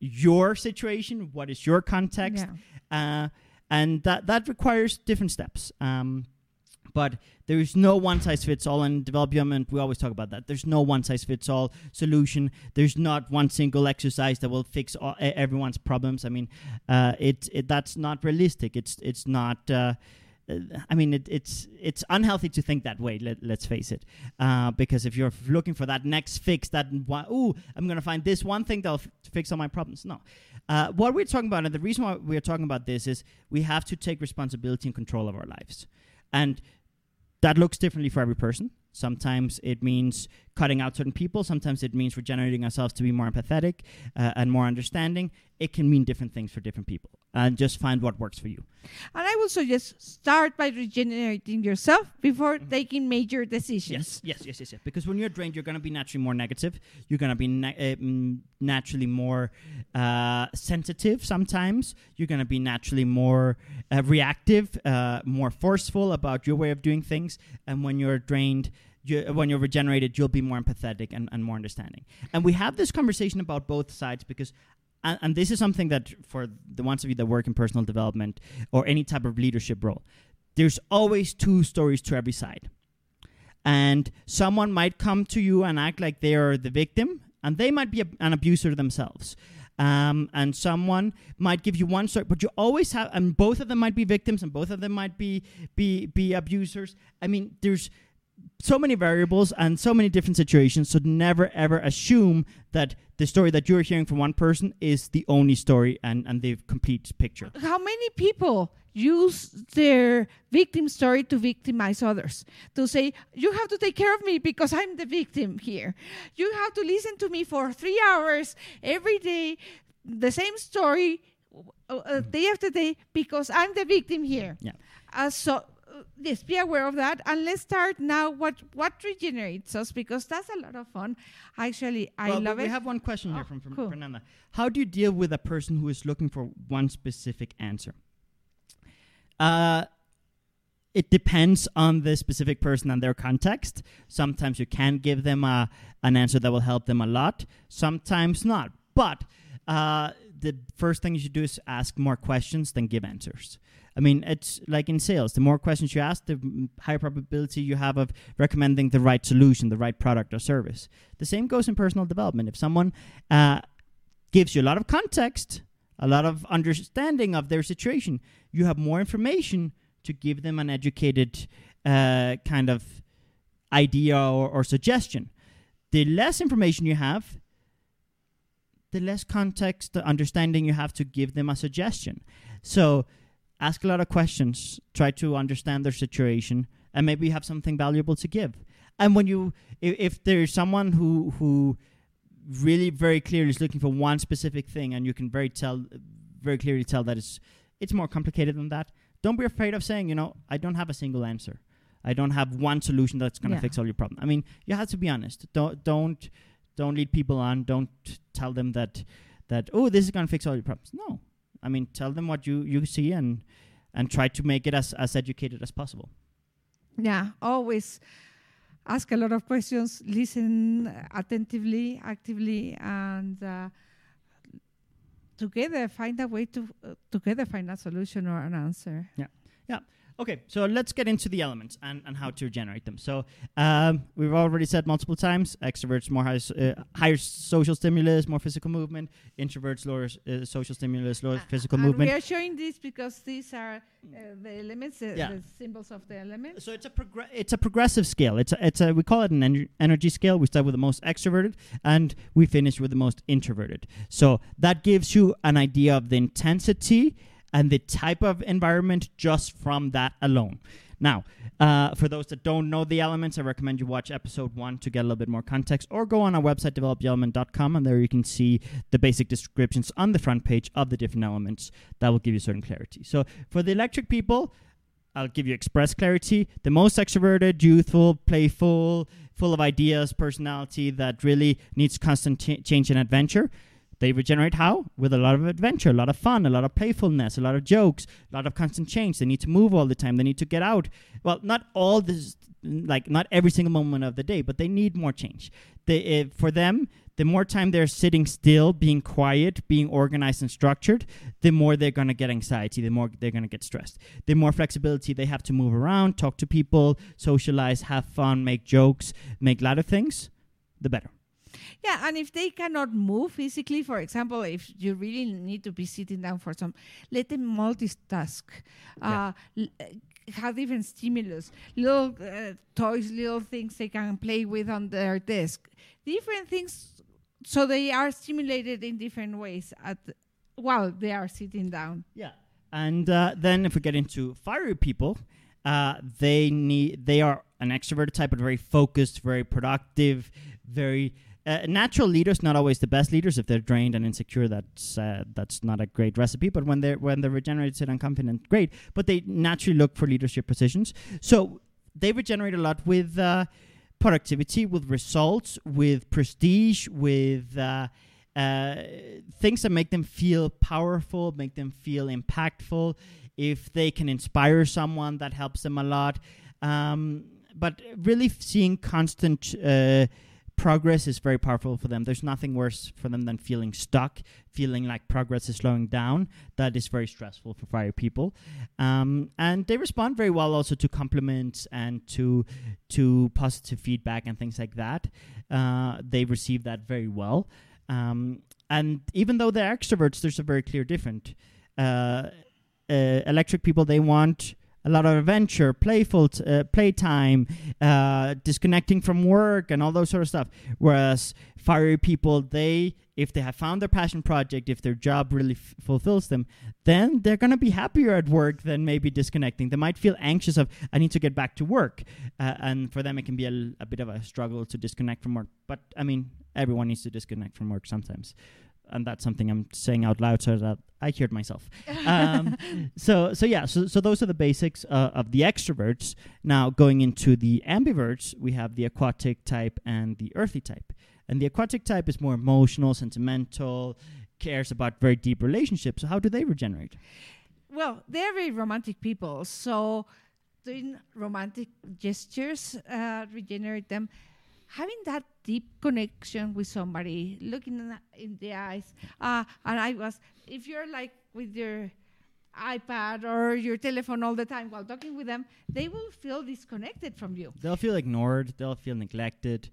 your situation, what is your context, and that requires different steps. but there is no one-size-fits-all, and in development, we always talk about that. There's no one-size-fits-all solution. There's not one single exercise that will fix everyone's problems. I mean, that's not realistic. It's not... I mean, it's unhealthy to think that way, let's face it. Because if you're looking for that next fix, I'm going to find this one thing that'll fix all my problems. No. What we're talking about, and the reason why we're talking about this, is we have to take responsibility and control of our lives. And that looks differently for every person. Sometimes it means cutting out certain people. Sometimes it means regenerating ourselves to be more empathetic and more understanding. It can mean different things for different people. And just find what works for you. And I would suggest start by regenerating yourself before taking major decisions. Yes. Because when you're drained, you're going to be naturally more negative. You're going to be naturally more sensitive sometimes. You're going to be naturally more reactive, more forceful about your way of doing things. And when you're drained... when you're regenerated, you'll be more empathetic and more understanding. And we have this conversation about both sides because, and this is something that for the ones of you that work in personal development or any type of leadership role, there's always two stories to every side. And someone might come to you and act like they are the victim, and they might be an abuser themselves. And someone might give you one story, but you always have, and both of them might be victims, and both of them might be abusers. I mean, there's so many variables and so many different situations, so never ever assume that the story that you're hearing from one person is the only story and the complete picture. How many people use their victim story to victimize others? To say, you have to take care of me because I'm the victim here. You have to listen to me for 3 hours every day, the same story day after day because I'm the victim here. Yeah. Yes, be aware of that, and let's start now. What regenerates us, because that's a lot of fun. Actually, I love it. We have one question here from cool. Fernanda. How do you deal with a person who is looking for one specific answer? It depends on the specific person and their context. Sometimes you can give them an answer that will help them a lot. Sometimes not. But the first thing you should do is ask more questions than give answers. I mean, it's like in sales. The more questions you ask, the higher probability you have of recommending the right solution, the right product or service. The same goes in personal development. If someone gives you a lot of context, a lot of understanding of their situation, you have more information to give them an educated kind of idea or suggestion. The less information you have, the less context, the understanding you have to give them a suggestion. So... ask a lot of questions, try to understand their situation, and maybe you have something valuable to give. And when you, if there's someone who really very clearly is looking for one specific thing, and you can very clearly tell that it's more complicated than that, don't be afraid of saying, I don't have a single answer. I don't have one solution that's going to fix all your problems. I mean, you have to be honest. Don't lead people on. Don't tell them that this is going to fix all your problems. No. I mean, tell them what you see and try to make it as educated as possible. Yeah, always ask a lot of questions, listen attentively, actively, and together find a solution or an answer. Yeah. Okay, so let's get into the elements and how to regenerate them. So we've already said multiple times, extroverts, more higher social stimulus, more physical movement. Introverts, lower social stimulus, lower physical movement. We are showing this because these are the elements, the symbols of the elements. So it's a progressive scale. It's a we call it an energy scale. We start with the most extroverted and we finish with the most introverted. So that gives you an idea of the intensity and the type of environment just from that alone. Now, for those that don't know the elements, I recommend you watch episode 1 to get a little bit more context, or go on our website, developyourElement.com, and there you can see the basic descriptions on the front page of the different elements that will give you certain clarity. So for the electric people, I'll give you express clarity. The most extroverted, youthful, playful, full of ideas, personality that really needs constant change and adventure. They regenerate how? With a lot of adventure, a lot of fun, a lot of playfulness, a lot of jokes, a lot of constant change. They need to move all the time. They need to get out. Well, not all this like not every single moment of the day, but they need more change. For them, the more time they're sitting still, being quiet, being organized and structured, the more they're going to get anxiety, the more they're going to get stressed. The more flexibility they have to move around, talk to people, socialize, have fun, make jokes, make a lot of things, the better. Yeah, and if they cannot move physically, for example, if you really need to be sitting down for some, let them multitask. Have different stimulus, little toys, little things they can play with on their desk, different things, so they are stimulated in different ways while they are sitting down. Yeah, and then if we get into fiery people, they are an extroverted type, but very focused, very productive, very. Natural leaders, not always the best leaders. If they're drained and insecure, that's not a great recipe. But when they're regenerated and confident, great. But they naturally look for leadership positions. So they regenerate a lot with productivity, with results, with prestige, with things that make them feel powerful, make them feel impactful. If they can inspire someone, that helps them a lot. But really seeing constant... progress is very powerful for them. There's nothing worse for them than feeling stuck, feeling like progress is slowing down. That is very stressful for fire people. And they respond very well also to compliments and to positive feedback and things like that. They receive that very well. And even though they're extroverts, there's a very clear difference. Electric people, they want... a lot of adventure, playtime, disconnecting from work, and all those sort of stuff. Whereas fiery people, if they have found their passion project, if their job really fulfills them, then they're going to be happier at work than maybe disconnecting. They might feel anxious of, I need to get back to work. And for them, it can be a bit of a struggle to disconnect from work. But, I mean, everyone needs to disconnect from work sometimes. And that's something I'm saying out loud so that I heard myself. So those are the basics of the extroverts. Now, going into the ambiverts, we have the aquatic type and the earthy type. And the aquatic type is more emotional, sentimental, cares about very deep relationships. So how do they regenerate? Well, they're very romantic people. So doing romantic gestures regenerate them. Having that deep connection with somebody, looking in the eyes, if you're like with your iPad or your telephone all the time while talking with them, they will feel disconnected from you. They'll feel ignored. They'll feel neglected.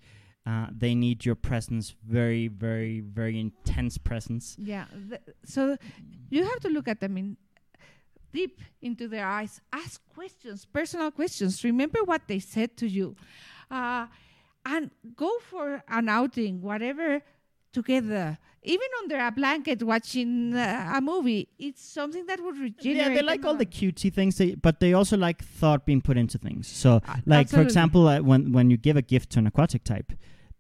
They need your presence, very, very, very intense presence. Yeah. So you have to look at them deep into their eyes. Ask questions, personal questions. Remember what they said to you. And go for an outing, whatever, together. Even under a blanket watching a movie, it's something that would regenerate. Yeah, they like all the cutesy things, but they also like thought being put into things. So, for example, when you give a gift to an aquatic type,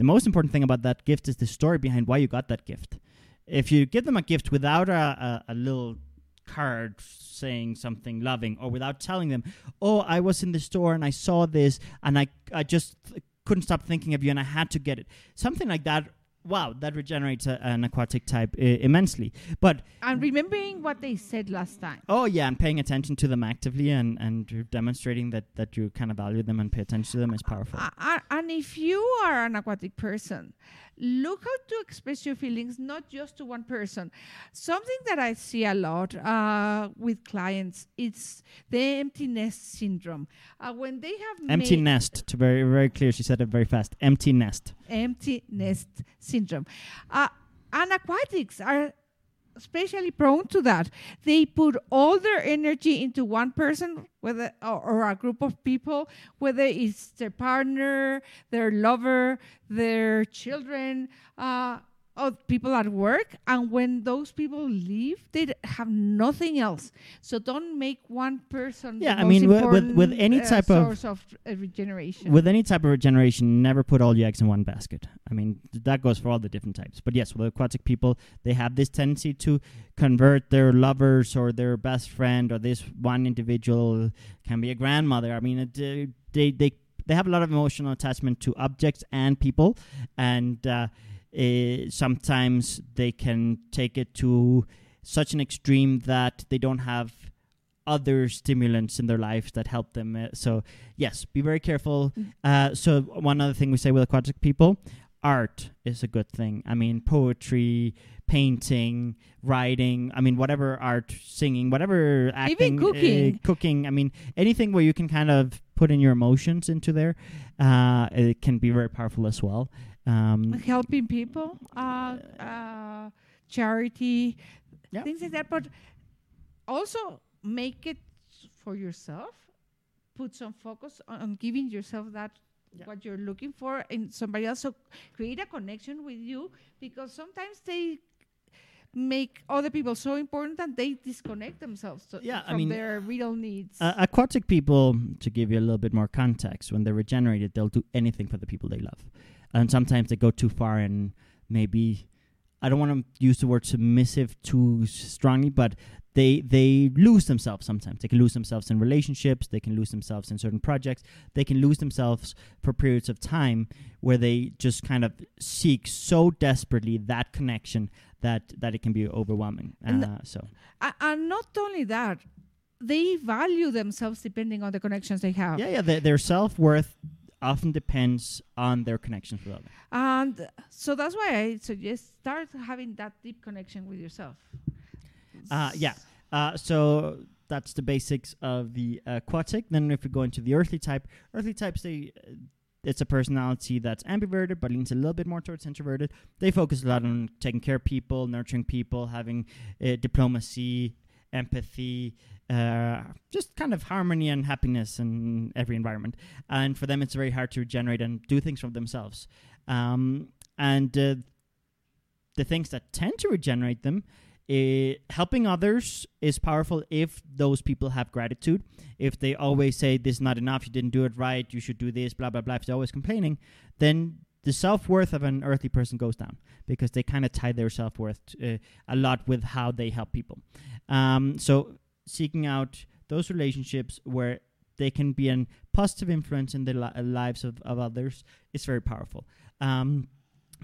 the most important thing about that gift is the story behind why you got that gift. If you give them a gift without a little card saying something loving, or without telling them, oh, I was in the store and I saw this, and I just... couldn't stop thinking of you and I had to get it. Something like that, wow, that regenerates an aquatic type immensely. And remembering what they said last time. Oh, yeah, and paying attention to them actively and demonstrating that you kind of value them and pay attention to them is powerful. And if you are an aquatic person, look how to express your feelings, not just to one person. Something that I see a lot with clients, it's the empty nest syndrome. When they have empty nest, to very very clear, she said it very fast. Empty nest. Empty nest syndrome. And aquatics are especially prone to that. They put all their energy into one person, whether or a group of people, whether it's their partner, their lover, their children, or people at work. And when those people leave, they have nothing else. So don't make one person. Yeah, with any type of regeneration. With any type of regeneration, never put all your eggs in one basket. That goes for all the different types. But yes, with aquatic people, they have this tendency to convert their lovers or their best friend or this one individual, can be a grandmother. They have a lot of emotional attachment to objects and people, and sometimes they can take it to such an extreme that they don't have other stimulants in their lives that help them. So yes, be very careful. So one other thing we say with aquatic people, art is a good thing. I mean, poetry, painting, writing, I mean, whatever art, singing, whatever acting, even cooking. I mean, anything where you can kind of put in your emotions into there, it can be very powerful as well. Helping people, charity, things like that. But also make it for yourself. Put some focus on giving yourself that what you're looking for in somebody else. So create a connection with you, because sometimes they make other people so important that they disconnect themselves from their real needs. Aquatic people, to give you a little bit more context, when they're regenerated, they'll do anything for the people they love. And sometimes they go too far and maybe, I don't want to use the word submissive too strongly, but they lose themselves sometimes. They can lose themselves in relationships. They can lose themselves in certain projects. They can lose themselves for periods of time where they just kind of seek so desperately that connection that it can be overwhelming. And not only that, they value themselves depending on the connections they have. Yeah, their self-worth often depends on their connections with others. And so that's why I suggest start having that deep connection with yourself. So that's the basics of the aquatic. Then if we go into the earthly type, it's a personality that's ambiverted, but leans a little bit more towards introverted. They focus a lot on taking care of people, nurturing people, having diplomacy, empathy, just kind of harmony and happiness in every environment. And for them, it's very hard to regenerate and do things for themselves. And the things that tend to regenerate them, helping others is powerful if those people have gratitude. If they always say, this is not enough, you didn't do it right, you should do this, blah, blah, blah, if they're always complaining, then the self-worth of an earthly person goes down, because they kind of tie their self-worth a lot with how they help people. So seeking out those relationships where they can be a positive influence in the lives of others is very powerful.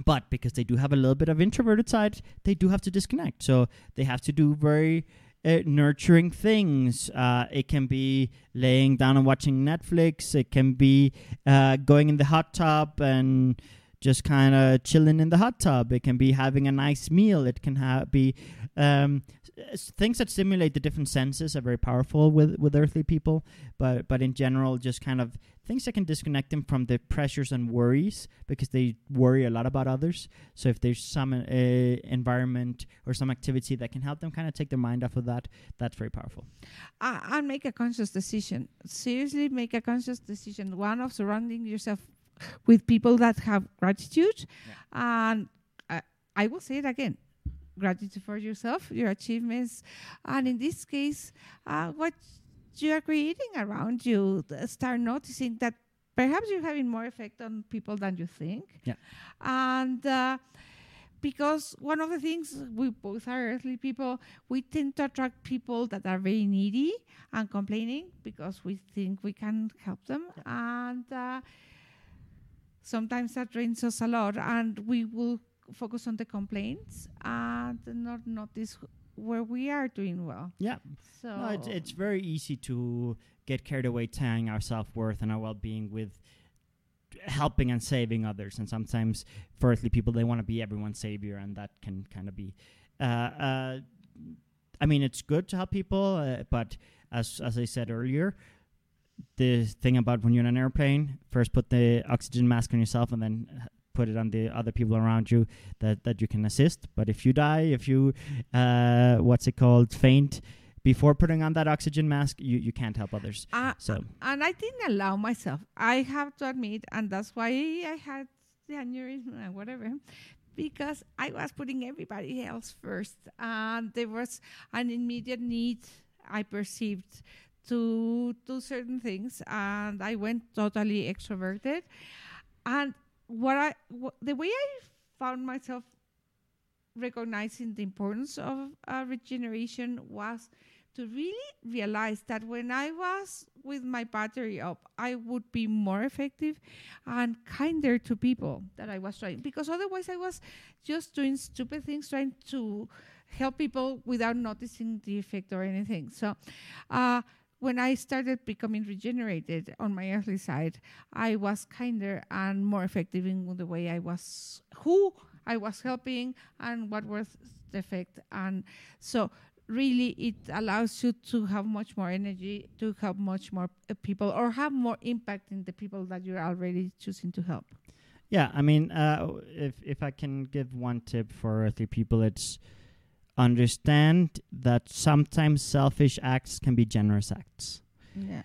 But because they do have a little bit of introverted side, they do have to disconnect. So they have to do very nurturing things. It can be laying down and watching Netflix. It can be going in the hot tub and just kind of chilling in the hot tub. It can be having a nice meal. It can be things that stimulate the different senses are very powerful with earthly people. But in general, just kind of things that can disconnect them from the pressures and worries, because they worry a lot about others. So if there's some environment or some activity that can help them kind of take their mind off of that, that's very powerful. And make a conscious decision. Seriously, make a conscious decision. One of surrounding yourself with people that have gratitude. Yeah. And I will say it again. Gratitude for yourself, your achievements. And in this case, what you are creating around you, start noticing that perhaps you're having more effect on people than you think. Yeah. And because one of the things, we both are earthly people, we tend to attract people that are very needy and complaining, because we think we can help them. Yeah. And sometimes that drains us a lot, and we will focus on the complaints and not notice where we are doing well. Yeah. So no, it's very easy to get carried away tying our self-worth and our well-being with helping and saving others. And sometimes for earthly people, they want to be everyone's savior, and that can kind of be... I mean, it's good to help people, but as I said earlier, the thing about when you're in an airplane, first put the oxygen mask on yourself and then put it on the other people around you that you can assist. But if you die, if you faint before putting on that oxygen mask, you can't help others. And I didn't allow myself, I have to admit, and that's why I had the aneurysm and whatever, because I was putting everybody else first, and there was an immediate need I perceived to do certain things, and I went totally extroverted. And the way I found myself recognizing the importance of regeneration was to really realize that when I was with my battery up, I would be more effective and kinder to people that I was trying. Because otherwise I was just doing stupid things, trying to help people without noticing the effect or anything. So when I started becoming regenerated on my earthly side, I was kinder and more effective in the way I was, who I was helping and what was the effect. And so really it allows you to have much more energy, to help much more people or have more impact in the people that you're already choosing to help. Yeah, I mean, if I can give one tip for earthly people, it's understand that sometimes selfish acts can be generous acts. Yeah.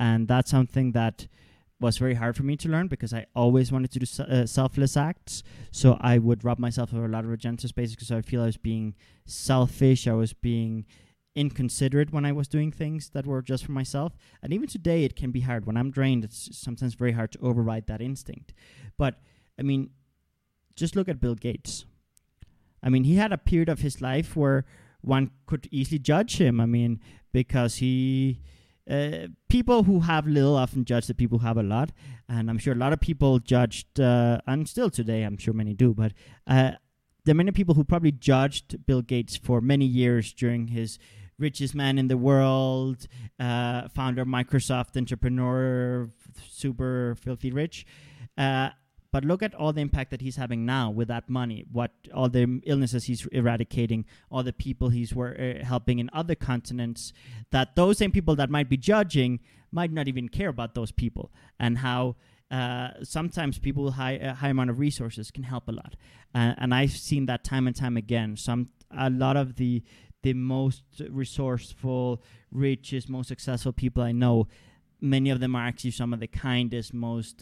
And that's something that was very hard for me to learn because I always wanted to do selfless acts. So I would rob myself of a lot of regenerative space because I feel I was being selfish. I was being inconsiderate when I was doing things that were just for myself. And even today, it can be hard. When I'm drained, it's sometimes very hard to override that instinct. But, I mean, just look at Bill Gates. I mean, he had a period of his life where one could easily judge him. I mean, because he... people who have little often judge the people who have a lot. And I'm sure a lot of people judged... and still today, I'm sure many do, but... there are many people who probably judged Bill Gates for many years during his richest man in the world, founder of Microsoft, entrepreneur, super filthy rich. But look at all the impact that he's having now with that money, what all the illnesses he's eradicating, all the people he's helping in other continents, that those same people that might be judging might not even care about those people, and how... sometimes people with a high amount of resources can help a lot. And I've seen that time and time again. A lot of the most resourceful, richest, most successful people I know, many of them are actually some of the kindest, most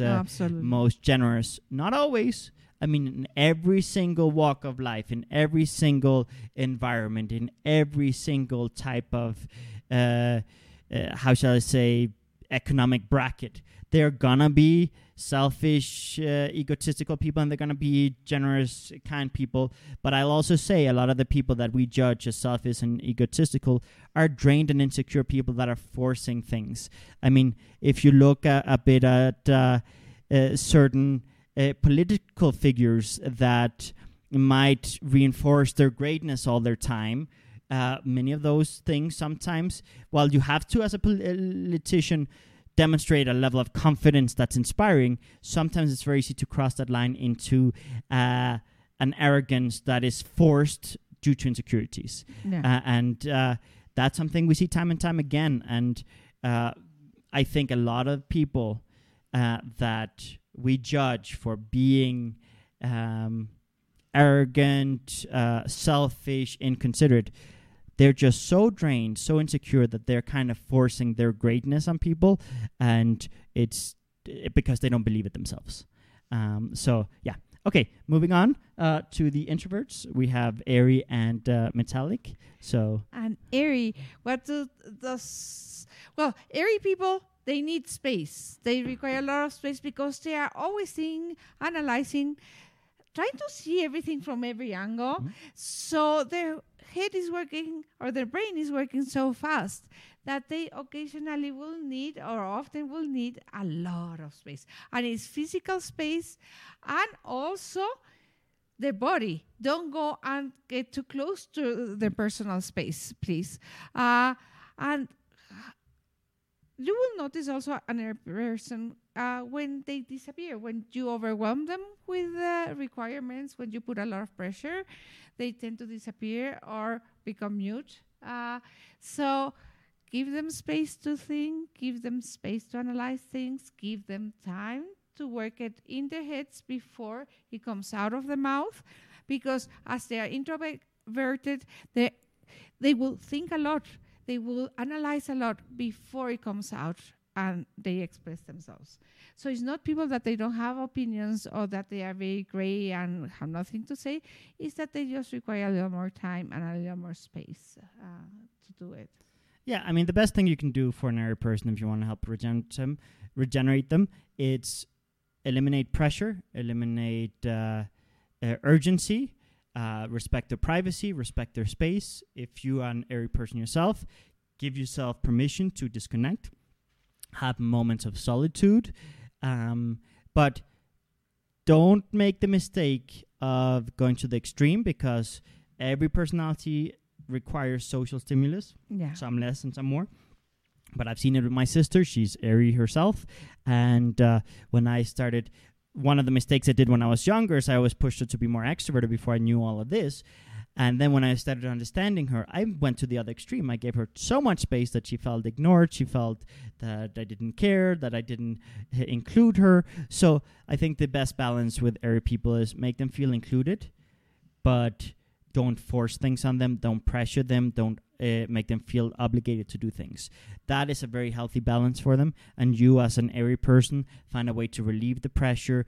generous. Not always. I mean, in every single walk of life, in every single environment, in every single type of, how shall I say, economic bracket. They're gonna be selfish, egotistical people, and they're gonna be generous, kind people. But I'll also say a lot of the people that we judge as selfish and egotistical are drained and insecure people that are forcing things. I mean, if you look a bit at certain political figures that might reinforce their greatness all their time, many of those things sometimes, while you have to as a politician demonstrate a level of confidence that's inspiring, sometimes it's very easy to cross that line into an arrogance that is forced due to insecurities. Yeah. And that's something we see time and time again. And I think a lot of people that we judge for being... arrogant, selfish, inconsiderate. They're just so drained, so insecure that they're kind of forcing their greatness on people, and it's because they don't believe it themselves. So, yeah. Okay, moving on to the introverts. We have airy and metallic. So, and airy, what do those... Well, airy people... They need space. They require a lot of space because they are always analyzing, trying to see everything from every angle. Mm-hmm. So their head is working or their brain is working so fast that they occasionally will need or often will need a lot of space. And it's physical space and also the body. Don't go and get too close to the personal space, please. And you will notice also an air person when they disappear, when you overwhelm them with requirements, when you put a lot of pressure, they tend to disappear or become mute. So give them space to think, give them space to analyze things, give them time to work it in their heads before it comes out of the mouth, because as they are introverted, they will think a lot. They will analyze a lot before it comes out and they express themselves. So it's not people that they don't have opinions or that they are very gray and have nothing to say. It's that they just require a little more time and a little more space to do it. Yeah, I mean, the best thing you can do for an airy person if you want to help regenerate them, it's eliminate pressure, eliminate urgency, respect their privacy, respect their space. If you are an airy person yourself, give yourself permission to disconnect, have moments of solitude, but don't make the mistake of going to the extreme, because every personality requires social stimulus, yeah, some less and some more. But I've seen it with my sister. She's airy herself. And when I started, one of the mistakes I did when I was younger is I always pushed her to be more extroverted before I knew all of this. And then when I started understanding her, I went to the other extreme. I gave her so much space that she felt ignored. She felt that I didn't care, that I didn't include her. So I think the best balance with airy people is make them feel included, but don't force things on them. Don't pressure them. Don't make them feel obligated to do things. That is a very healthy balance for them. And you, as an airy person, find a way to relieve the pressure.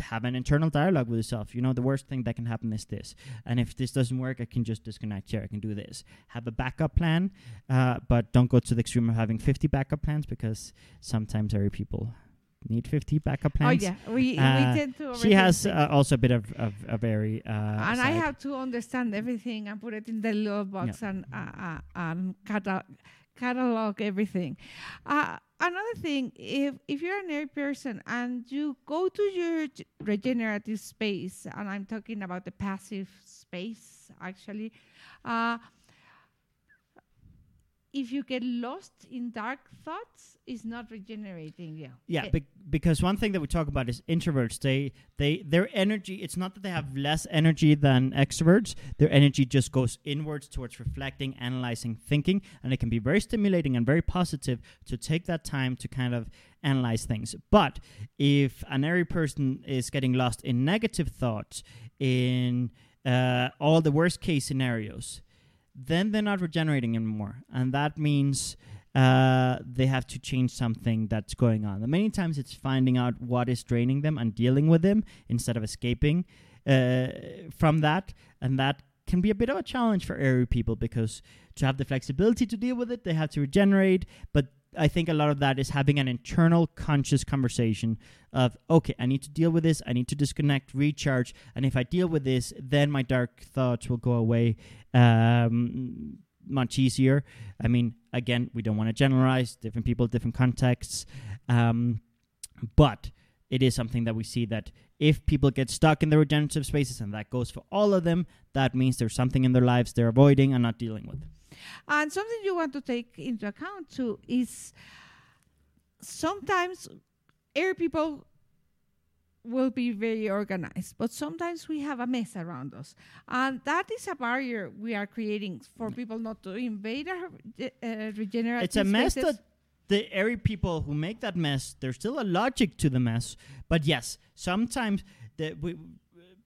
Have an internal dialogue with yourself. You know, the worst thing that can happen is this. And if this doesn't work, I can just disconnect here. I can do this. Have a backup plan, but don't go to the extreme of having 50 backup plans, because sometimes airy people need 50 backup plans. Oh, yeah. We tend to overthink. She has also a bit of airy and side. I have to understand everything and put it in the little box, yeah, and catalog everything. Another thing, if you're an airy person and you go to your regenerative space, and I'm talking about the passive space, actually, if you get lost in dark thoughts, it's not regenerating you. Yeah, because one thing that we talk about is introverts. Their energy, it's not that they have less energy than extroverts. Their energy just goes inwards towards reflecting, analyzing, thinking. And it can be very stimulating and very positive to take that time to kind of analyze things. But if an airy person is getting lost in negative thoughts, in all the worst case scenarios, then they're not regenerating anymore. And that means they have to change something that's going on. And many times it's finding out what is draining them and dealing with them instead of escaping from that. And that can be a bit of a challenge for airy people, because to have the flexibility to deal with it, they have to regenerate. But I think a lot of that is having an internal conscious conversation of, okay, I need to deal with this. I need to disconnect, recharge. And if I deal with this, then my dark thoughts will go away much easier. I mean, again, we don't want to generalize, different people, different contexts. But it is something that we see, that if people get stuck in their regenerative spaces, and that goes for all of them, that means there's something in their lives they're avoiding and not dealing with. And something you want to take into account too is sometimes airy people will be very organized, but sometimes we have a mess around us. And that is a barrier we are creating for people not to invade our regenerative spaces. It's a mess that the airy people who make that mess, there's still a logic to the mess. But yes, sometimes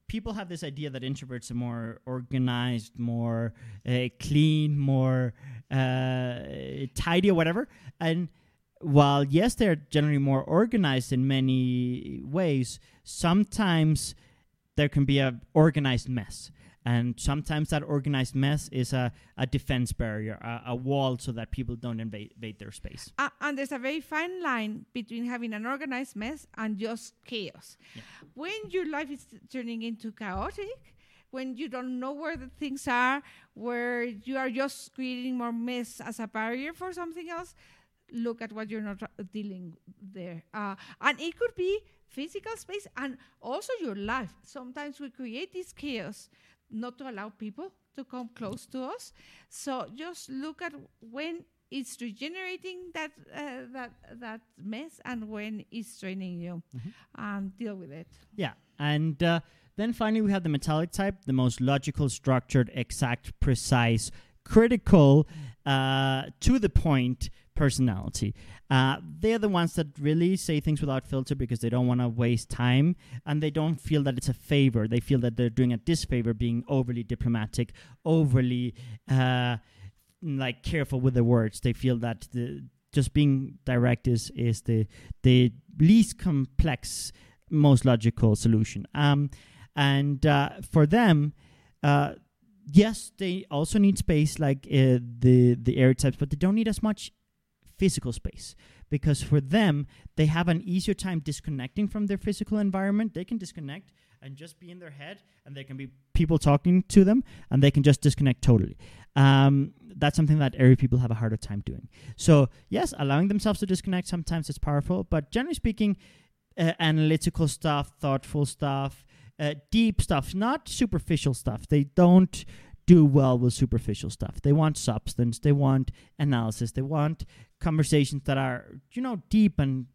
people have this idea that introverts are more organized, more clean, more tidy or whatever. And while, yes, they're generally more organized in many ways, sometimes there can be an organized mess. And sometimes that organized mess is a defense barrier, a wall, so that people don't invade their space. And there's a very fine line between having an organized mess and just chaos. Yeah. When your life is turning into chaotic, when you don't know where the things are, where you are just creating more mess as a barrier for something else, look at what you're not dealing there. And it could be physical space and also your life. Sometimes we create this chaos not to allow people to come close to us. So just look at when it's regenerating that mess and when it's draining you, and deal with it. Yeah, and then finally we have the metallic type, the most logical, structured, exact, precise, critical, to the point personality. They're the ones that really say things without filter, because they don't want to waste time, and they don't feel that it's a favor. They feel that they're doing a disfavor being overly diplomatic, overly careful with their words. They feel that just being direct is the least complex, most logical solution. For them, yes, they also need space like the airy types, but they don't need as much physical space, because for them, they have an easier time disconnecting from their physical environment. They can disconnect and just be in their head, and there can be people talking to them, and they can just disconnect totally. That's something that airy people have a harder time doing. So yes, allowing themselves to disconnect sometimes is powerful, but generally speaking, analytical stuff, thoughtful stuff, deep stuff, not superficial stuff. They don't do well with superficial stuff. They want substance. They want analysis. They want conversations that are, you know, deep and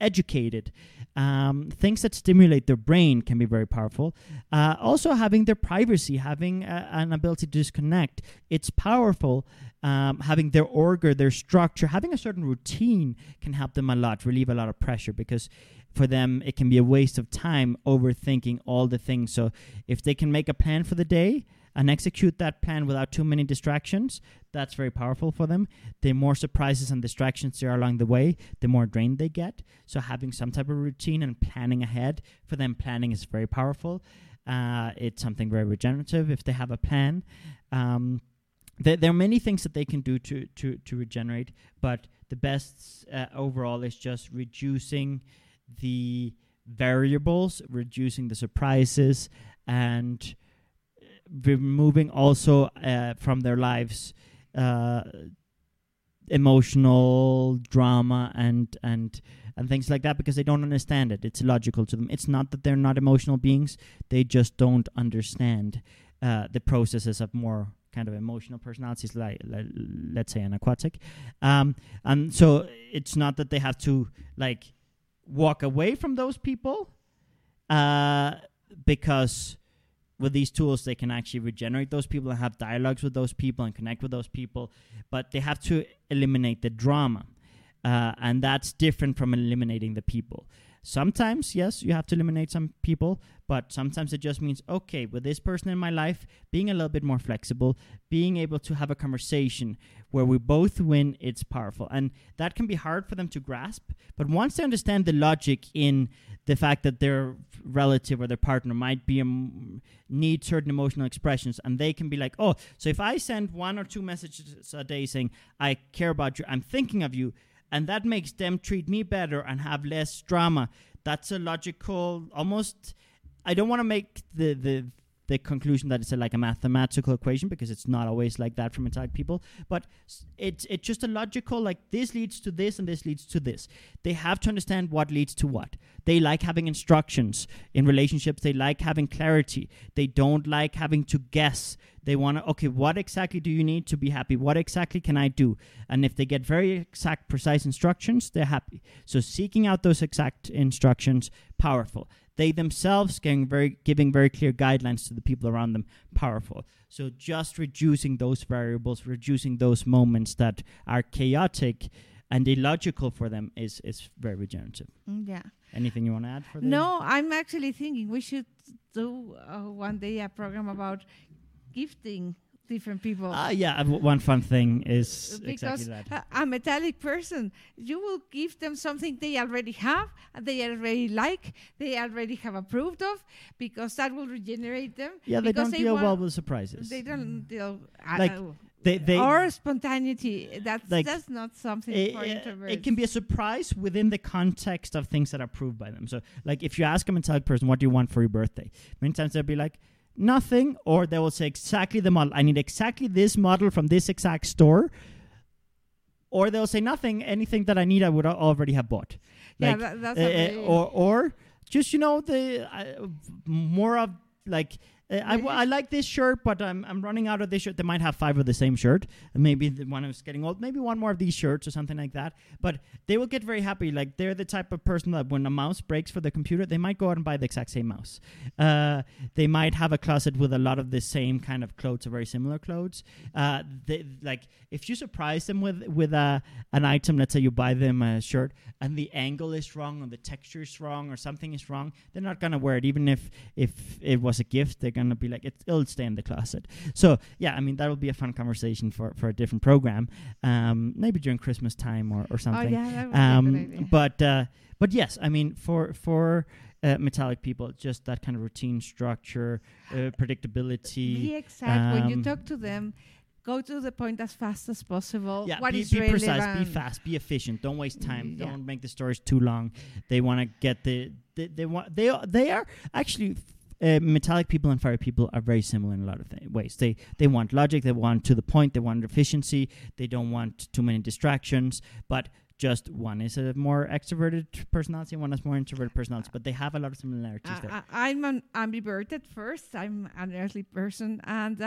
educated. Things that stimulate their brain can be very powerful. Also, having their privacy, having an ability to disconnect, it's powerful. Having their order, their structure, having a certain routine can help them a lot, relieve a lot of pressure, because for them it can be a waste of time overthinking all the things. So if they can make a plan for the day and execute that plan without too many distractions, that's very powerful for them. The more surprises and distractions there are along the way, the more drained they get. So having some type of routine and planning ahead, for them planning is very powerful. It's something very regenerative if they have a plan. There are many things that they can do to regenerate, but the best overall is just reducing the variables, reducing the surprises, and removing also from their lives emotional drama and things like that, because they don't understand it. It's illogical to them. It's not that they're not emotional beings. They just don't understand the processes of more kind of emotional personalities, like let's say an aquatic. And so it's not that they have to like walk away from those people because with these tools, they can actually regenerate those people and have dialogues with those people and connect with those people. But they have to eliminate the drama. And that's different from eliminating the people. Sometimes, yes, you have to eliminate some people. But sometimes it just means, okay, with this person in my life, being a little bit more flexible, being able to have a conversation where we both win, it's powerful. And that can be hard for them to grasp. But once they understand the logic in the fact that their relative or their partner might be need certain emotional expressions, and they can be like, oh, so if I send 1 or 2 messages a day saying, I care about you, I'm thinking of you, and that makes them treat me better and have less drama. That's a logical, almost, I don't want to make the conclusion that it's like a mathematical equation, because it's not always like that from intact people, but it's just a logical, like this leads to this and this leads to this. They have to understand what leads to what. They like having instructions in relationships. They like having clarity. They don't like having to guess. They want to, okay, what exactly do you need to be happy? What exactly can I do? And if they get very exact, precise instructions, they're happy. So seeking out those exact instructions, powerful. They themselves giving very clear guidelines to the people around them, powerful. So just reducing those variables, reducing those moments that are chaotic and illogical for them is very regenerative. Yeah. Anything you want to add for that? No, I'm actually thinking we should do one day a program about gifting different people. One fun thing is because exactly that. A metallic person, you will give them something they already have, they already like, they already have approved of, because that will regenerate them. Yeah, they don't deal well with surprises. They don't deal... Or spontaneity. That's not something for introverts. It can be a surprise within the context of things that are approved by them. So, like, if you ask a metallic person, what do you want for your birthday? Many times they'll be like, nothing, or they will say exactly the model. I need exactly this model from this exact store. Or they'll say nothing, anything that I need, I would already have bought. Like, yeah, that's okay. Or just, you know, the more of like, I like this shirt, but I'm running out of this shirt. They might have 5 of the same shirt. Maybe the one who's getting old, maybe one more of these shirts or something like that. But they will get very happy. Like, they're the type of person that when a mouse breaks for the computer, they might go out and buy the exact same mouse. They might have a closet with a lot of the same kind of clothes or very similar clothes. If you surprise them with an item, let's say you buy them a shirt and the angle is wrong or the texture is wrong or something is wrong, they're not going to wear it. Even if it was a gift, they're going to be like, it'll stay in the closet. So, yeah, I mean, that will be a fun conversation for a different program, maybe during Christmas time or something. Oh, yeah, that would be a good idea. But yes, I mean, for metallic people, just that kind of routine structure, predictability. Be exact. When you talk to them, go to the point as fast as possible. Yeah, be precise, be fast, be efficient. Don't waste time. Yeah. Don't make the stories too long. They want to get metallic people and fire people are very similar in a lot of ways. They want logic, they want to the point, they want efficiency, they don't want too many distractions, but just one is a more extroverted personality and one is more introverted personality, but they have a lot of similarities there. I'm an ambivert at first. I'm an earthly person, and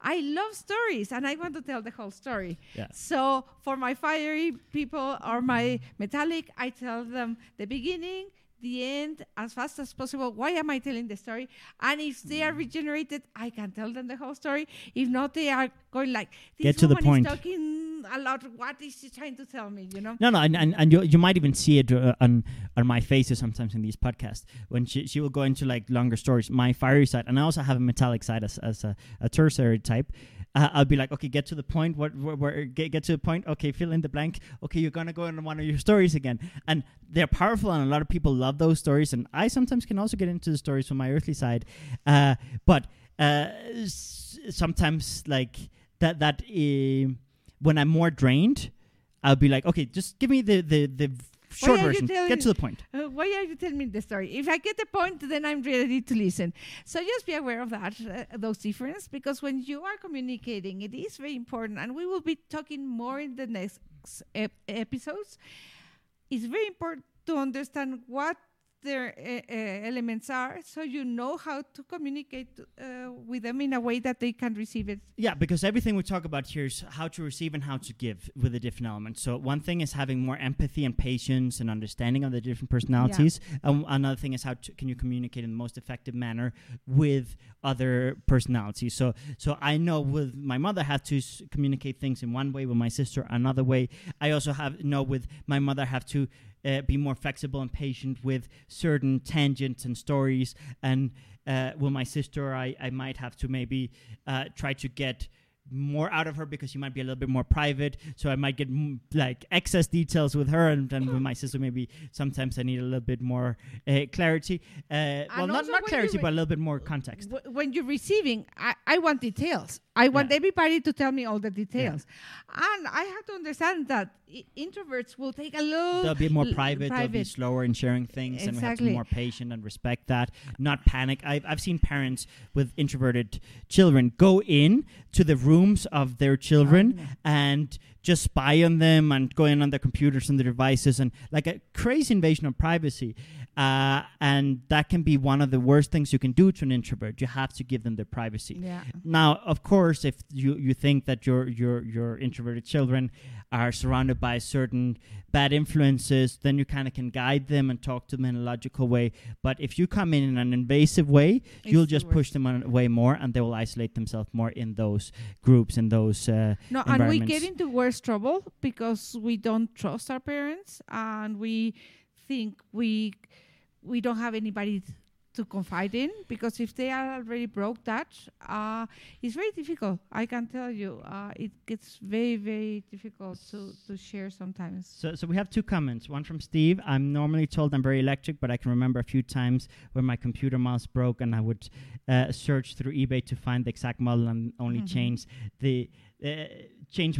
I love stories, and I want to tell the whole story. Yeah. So for my fiery people or my metallic, I tell them the beginning, the end, as fast as possible. Why am I telling the story? And if they are regenerated, I can tell them the whole story. If not, they are going like, this get to woman the point. Is talking a lot. What is she trying to tell me, you know? No, and you might even see it on my faces sometimes in these podcasts when she will go into like longer stories. My fiery side, and I also have a metallic side as a tertiary type. I'll be like, okay, get to the point. Get to the point. Okay, fill in the blank. Okay, you're going to go into one of your stories again. And they're powerful, and a lot of people love those stories. And I sometimes can also get into the stories from my earthly side. But sometimes, like, that when I'm more drained, I'll be like, okay, just give me the short version. Get to the point. Why are you telling me the story? If I get the point, then I'm ready to listen. So just be aware of that, those differences, because when you are communicating, it is very important, and we will be talking more in the next episodes. It's very important to understand what their elements are, so you know how to communicate with them in a way that they can receive it. Yeah, because everything we talk about here is how to receive and how to give with the different elements. So one thing is having more empathy and patience and understanding of the different personalities. Yeah. And another thing is how can you communicate in the most effective manner with other personalities. So I know with my mother I have to communicate things in one way, with my sister another way. I also with my mother I have to be more flexible and patient with certain tangents and stories. And with my sister, I might have to maybe try to get more out of her because she might be a little bit more private. So I might get like excess details with her, and with my sister maybe sometimes I need a little bit more clarity. Well, not clarity, but a little bit more context. When you're receiving, I want details. I want everybody to tell me all the details. Yeah. And I have to understand that introverts will take a little... They'll be more private, they'll be slower in sharing things, exactly. And we have to be more patient and respect that, not panic. I've seen parents with introverted children go in to the rooms of their children and just spy on them and go in on their computers and their devices, and like a crazy invasion of privacy. And that can be one of the worst things you can do to an introvert. You have to give them their privacy. Yeah. Now, of course, if you think that your introverted children are surrounded by certain bad influences, then you kind of can guide them and talk to them in a logical way. But if you come in an invasive way, you'll just push them away more, and they will isolate themselves more in those groups, in those environments. And we get into worse trouble because we don't trust our parents, and we think we don't have anybody to confide in, because if they are already broke that, it's very difficult. I can tell you, it gets very, very difficult to share sometimes. So we have two comments. One from Steve. I'm normally told I'm very electric, but I can remember a few times when my computer mouse broke and I would search through eBay to find the exact model and only change when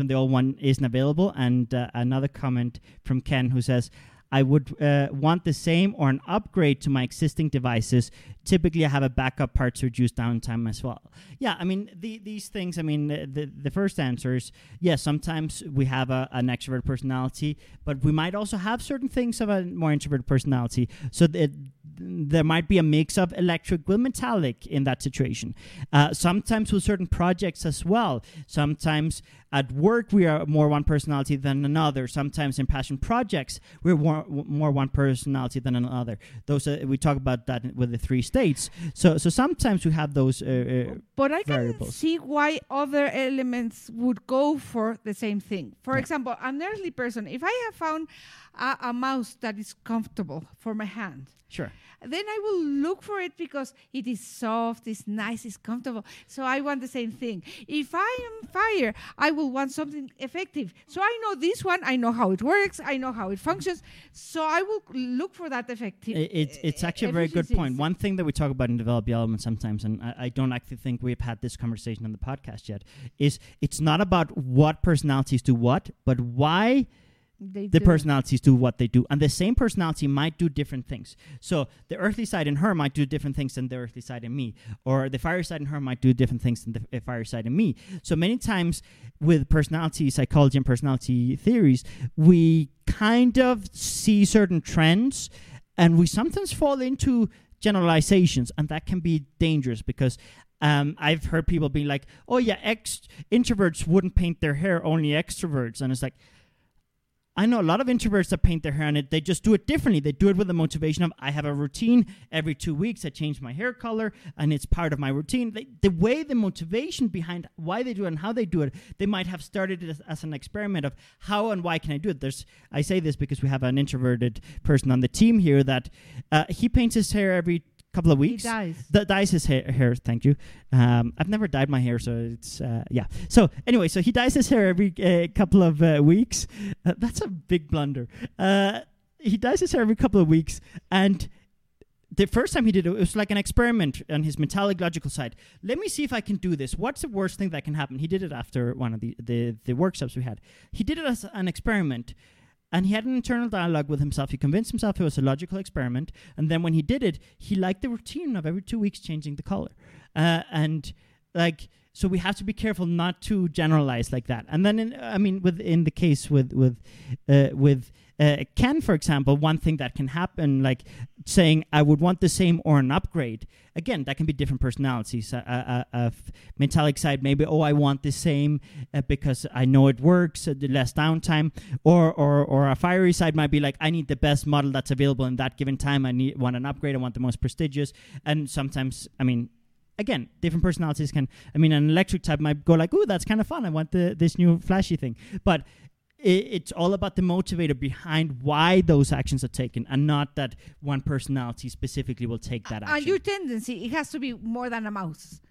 the old one isn't available. And another comment from Ken, who says, I would want the same or an upgrade to my existing devices. Typically, I have a backup part to reduce downtime as well. Yeah, I mean, these things, I mean, the first answer is, yes, sometimes we have an extrovert personality, but we might also have certain things of a more introvert personality. So there might be a mix of electric with metallic in that situation. Sometimes with certain projects as well. Sometimes at work, we are more one personality than another. Sometimes in passion projects, we're more one personality than another. Those we talk about that with the three states. So sometimes we have those but I variables. Can see why other elements would go for the same thing. For example, an earthly person, if I have found a mouse that is comfortable for my hand, sure, then I will look for it because it is soft, it's nice, it's comfortable. So I want the same thing. If I am fire, I will want something effective. So I know this one, I know how it works, I know how it functions. So I will look for that effective. It's actually a very good point. One thing that we talk about in Develop Your Element sometimes, and I don't actually think we've had this conversation on the podcast yet, is it's not about what personalities do what, but why the personalities do what they do, and the same personality might do different things. So the earthly side in her might do different things than the earthly side in me, or the fiery side in her might do different things than the fiery side in me. So many times with personality psychology and personality theories, we kind of see certain trends, and we sometimes fall into generalizations, and that can be dangerous because I've heard people being like, oh yeah, introverts wouldn't paint their hair, only extroverts. And it's like, I know a lot of introverts that paint their hair and they just do it differently. They do it with the motivation of, I have a routine. Every 2 weeks I change my hair color and it's part of my routine. The way the motivation behind why they do it and how they do it, they might have started it as an experiment of how and why can I do it. I say this because we have an introverted person on the team here that he paints his hair every couple of weeks. He dyes. Dyes his hair, thank you. I've never dyed my hair, so it's, yeah. So anyway, so he dyes his hair every couple of weeks. That's a big blunder. He dyes his hair every couple of weeks, and the first time he did it was like an experiment on his metallic logical side. Let me see if I can do this. What's the worst thing that can happen? He did it after one of the workshops we had. He did it as an experiment. And he had an internal dialogue with himself. He convinced himself it was a logical experiment. And then when he did it, he liked the routine of every 2 weeks changing the color. So we have to be careful not to generalize like that. And then, within the case with Ken, for example, one thing that can happen, like saying, I would want the same or an upgrade. Again, that can be different personalities. Metallic side, maybe, I want the same because I know it works, the less downtime. Or a fiery side might be like, I need the best model that's available in that given time. I want an upgrade. I want the most prestigious. And sometimes, again, different personalities can... an electric type might go like, ooh, that's kind of fun. I want this new flashy thing. But it's all about the motivator behind why those actions are taken, and not that one personality specifically will take that action. And your tendency, it has to be more than a mouse.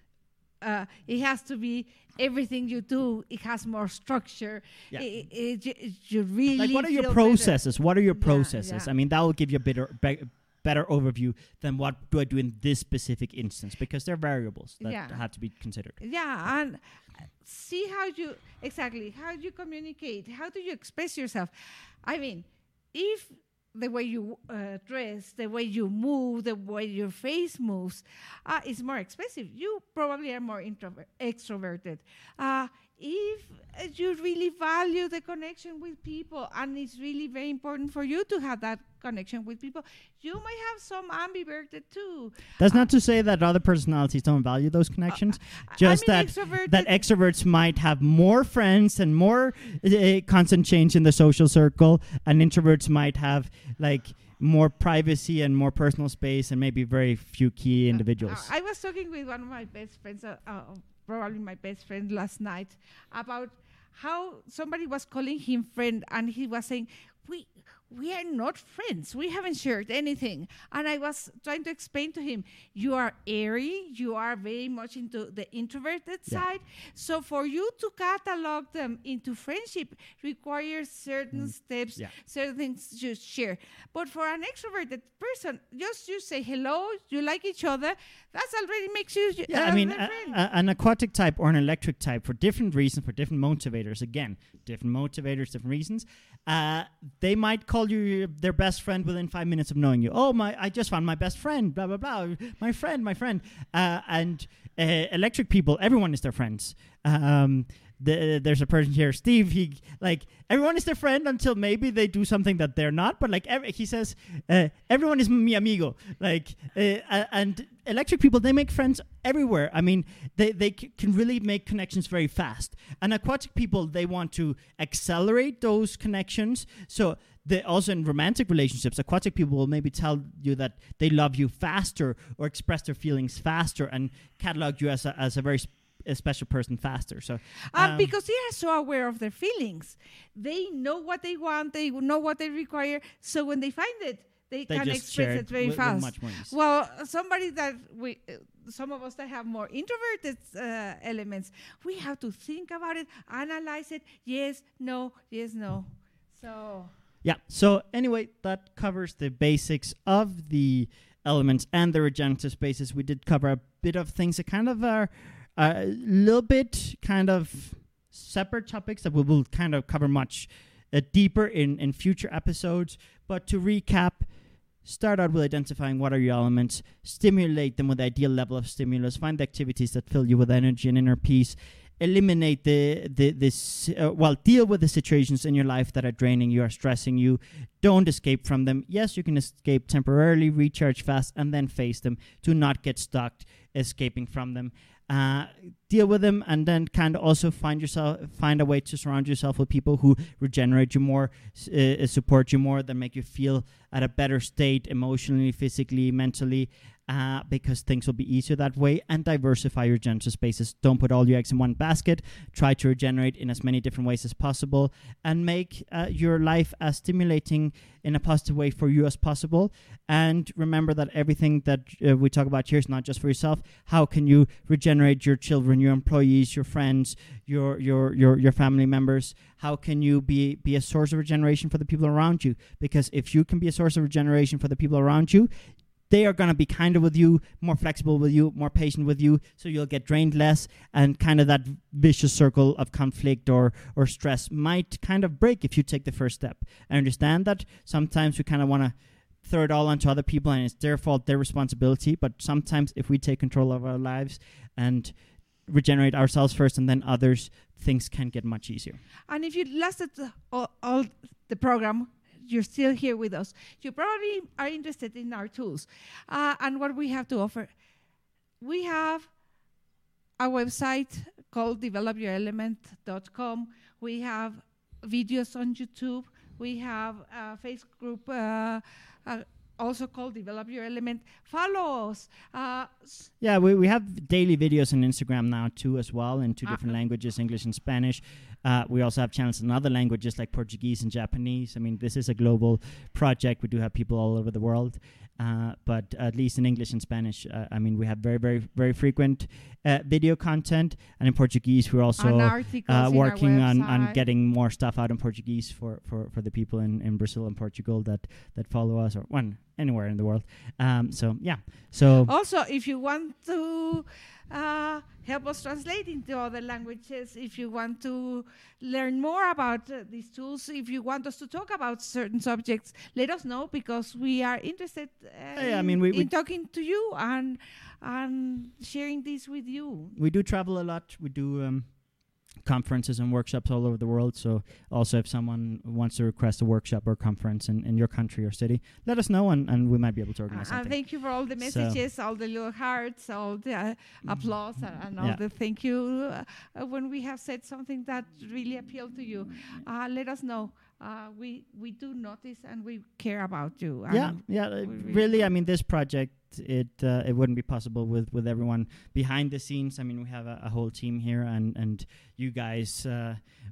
It has to be everything you do. It has more structure. Yeah. You really... Like, what are your processes? Better. What are your processes? Yeah, yeah. That will give you a better overview than what do I do in this specific instance, because there are variables that have to be considered. Yeah, and see how you communicate, how do you express yourself. If the way you dress, the way you move, the way your face moves is more expressive, you probably are more extroverted. If you really value the connection with people, and it's really very important for you to have that connection with people, you might have some ambiverted too. That's not to say that other personalities don't value those connections, that extroverts might have more friends and more constant change in the social circle, and introverts might have more privacy and more personal space and maybe very few key individuals. I was talking with one of my best friends, probably my best friend, last night, about how somebody was calling him friend, and he was saying, we are not friends. We haven't shared anything. And I was trying to explain to him, you are airy. You are very much into the introverted side. So for you to catalog them into friendship requires certain steps, certain things you share. But for an extroverted person, just you say hello, you like each other, that already makes you friend. An aquatic type or an electric type, for different reasons, for different motivators, different reasons, they might call you their best friend within 5 minutes of knowing you. I just found my best friend, blah, blah, blah, my friend. And electric people, everyone is their friends. There's a person here, Steve, everyone is their friend until maybe they do something that they're not, but he says, everyone is mi amigo. And electric people, they make friends everywhere. They can really make connections very fast. And aquatic people, they want to accelerate those connections. So also in romantic relationships, aquatic people will maybe tell you that they love you faster or express their feelings faster and catalog you as a very special person faster. So because they are so aware of their feelings, they know what they want, they know what they require, so when they find it, they can express it very fast. Much more easy. Well, somebody that some of us that have more introverted elements, we have to think about it, analyze it, yes, no. So yeah, so anyway, that covers the basics of the elements and the regenerative spaces. We did cover a bit of things that kind of are a little bit kind of separate topics that we will kind of cover much deeper in future episodes. But to recap, start out with identifying what are your elements, stimulate them with the ideal level of stimulus, find the activities that fill you with energy and inner peace, eliminate deal with the situations in your life that are draining you or stressing you. Don't escape from them. Yes, you can escape temporarily, recharge fast, and then face them. Do not get stuck escaping from them. Deal with them, and then kind of also find a way to surround yourself with people who regenerate you more, support you more, that make you feel at a better state emotionally, physically, mentally, because things will be easier that way. And diversify your gender spaces. Don't put all your eggs in one basket. Try to regenerate in as many different ways as possible, and make your life as stimulating in a positive way for you as possible. And remember that everything that we talk about here is not just for yourself. How can you regenerate your children, your employees, your friends, your family members? How can you be a source of regeneration for the people around you? Because if you can be a source of regeneration for the people around you, they are going to be kinder with you, more flexible with you, more patient with you, so you'll get drained less, and kind of that vicious circle of conflict or stress might kind of break if you take the first step. I understand that sometimes we kind of want to throw it all onto other people, and it's their fault, their responsibility, but sometimes if we take control of our lives and regenerate ourselves first and then others, things can get much easier. And if you lasted all the program, you're still here with us, you probably are interested in our tools and what we have to offer. We have a website called developyourelement.com. We have videos on YouTube. We have a Facebook group also called Develop Your Element. Follow us. We have daily videos on Instagram now too as well, in two different languages, English and Spanish. We also have channels in other languages like Portuguese and Japanese. I mean, this is a global project. We do have people all over the world. But at least in English and Spanish, we have very, very, very frequent video content. And in Portuguese, we're also working on getting more stuff out in Portuguese for the people in Brazil and Portugal that follow us, or anywhere in the world. So also, if you want to help us translate into other languages, if you want to learn more about these tools, if you want us to talk about certain subjects, let us know, because we are interested in talking to you and sharing this with you. We do travel a lot. We do conferences and workshops all over the world. So also, if someone wants to request a workshop or conference in your country or city, let us know, and we might be able to organize something. Thank you for all the messages, all the little hearts, all the applause, and all the thank you when we have said something that really appealed to you. Let us know. We do notice, and we care about you. Really, this project, it wouldn't be possible with everyone behind the scenes. We have a whole team here, and you guys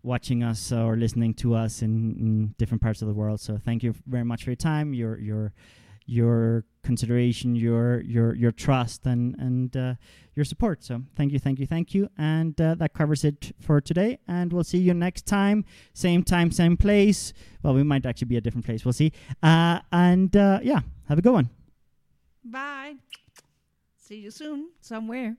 watching us or listening to us in different parts of the world. So thank you very much for your time, your consideration, your trust, and your support. So thank you. And that covers it for today. And we'll see you next time. Same time, same place. Well, we might actually be a different place. We'll see. Have a good one. Bye. See you soon somewhere.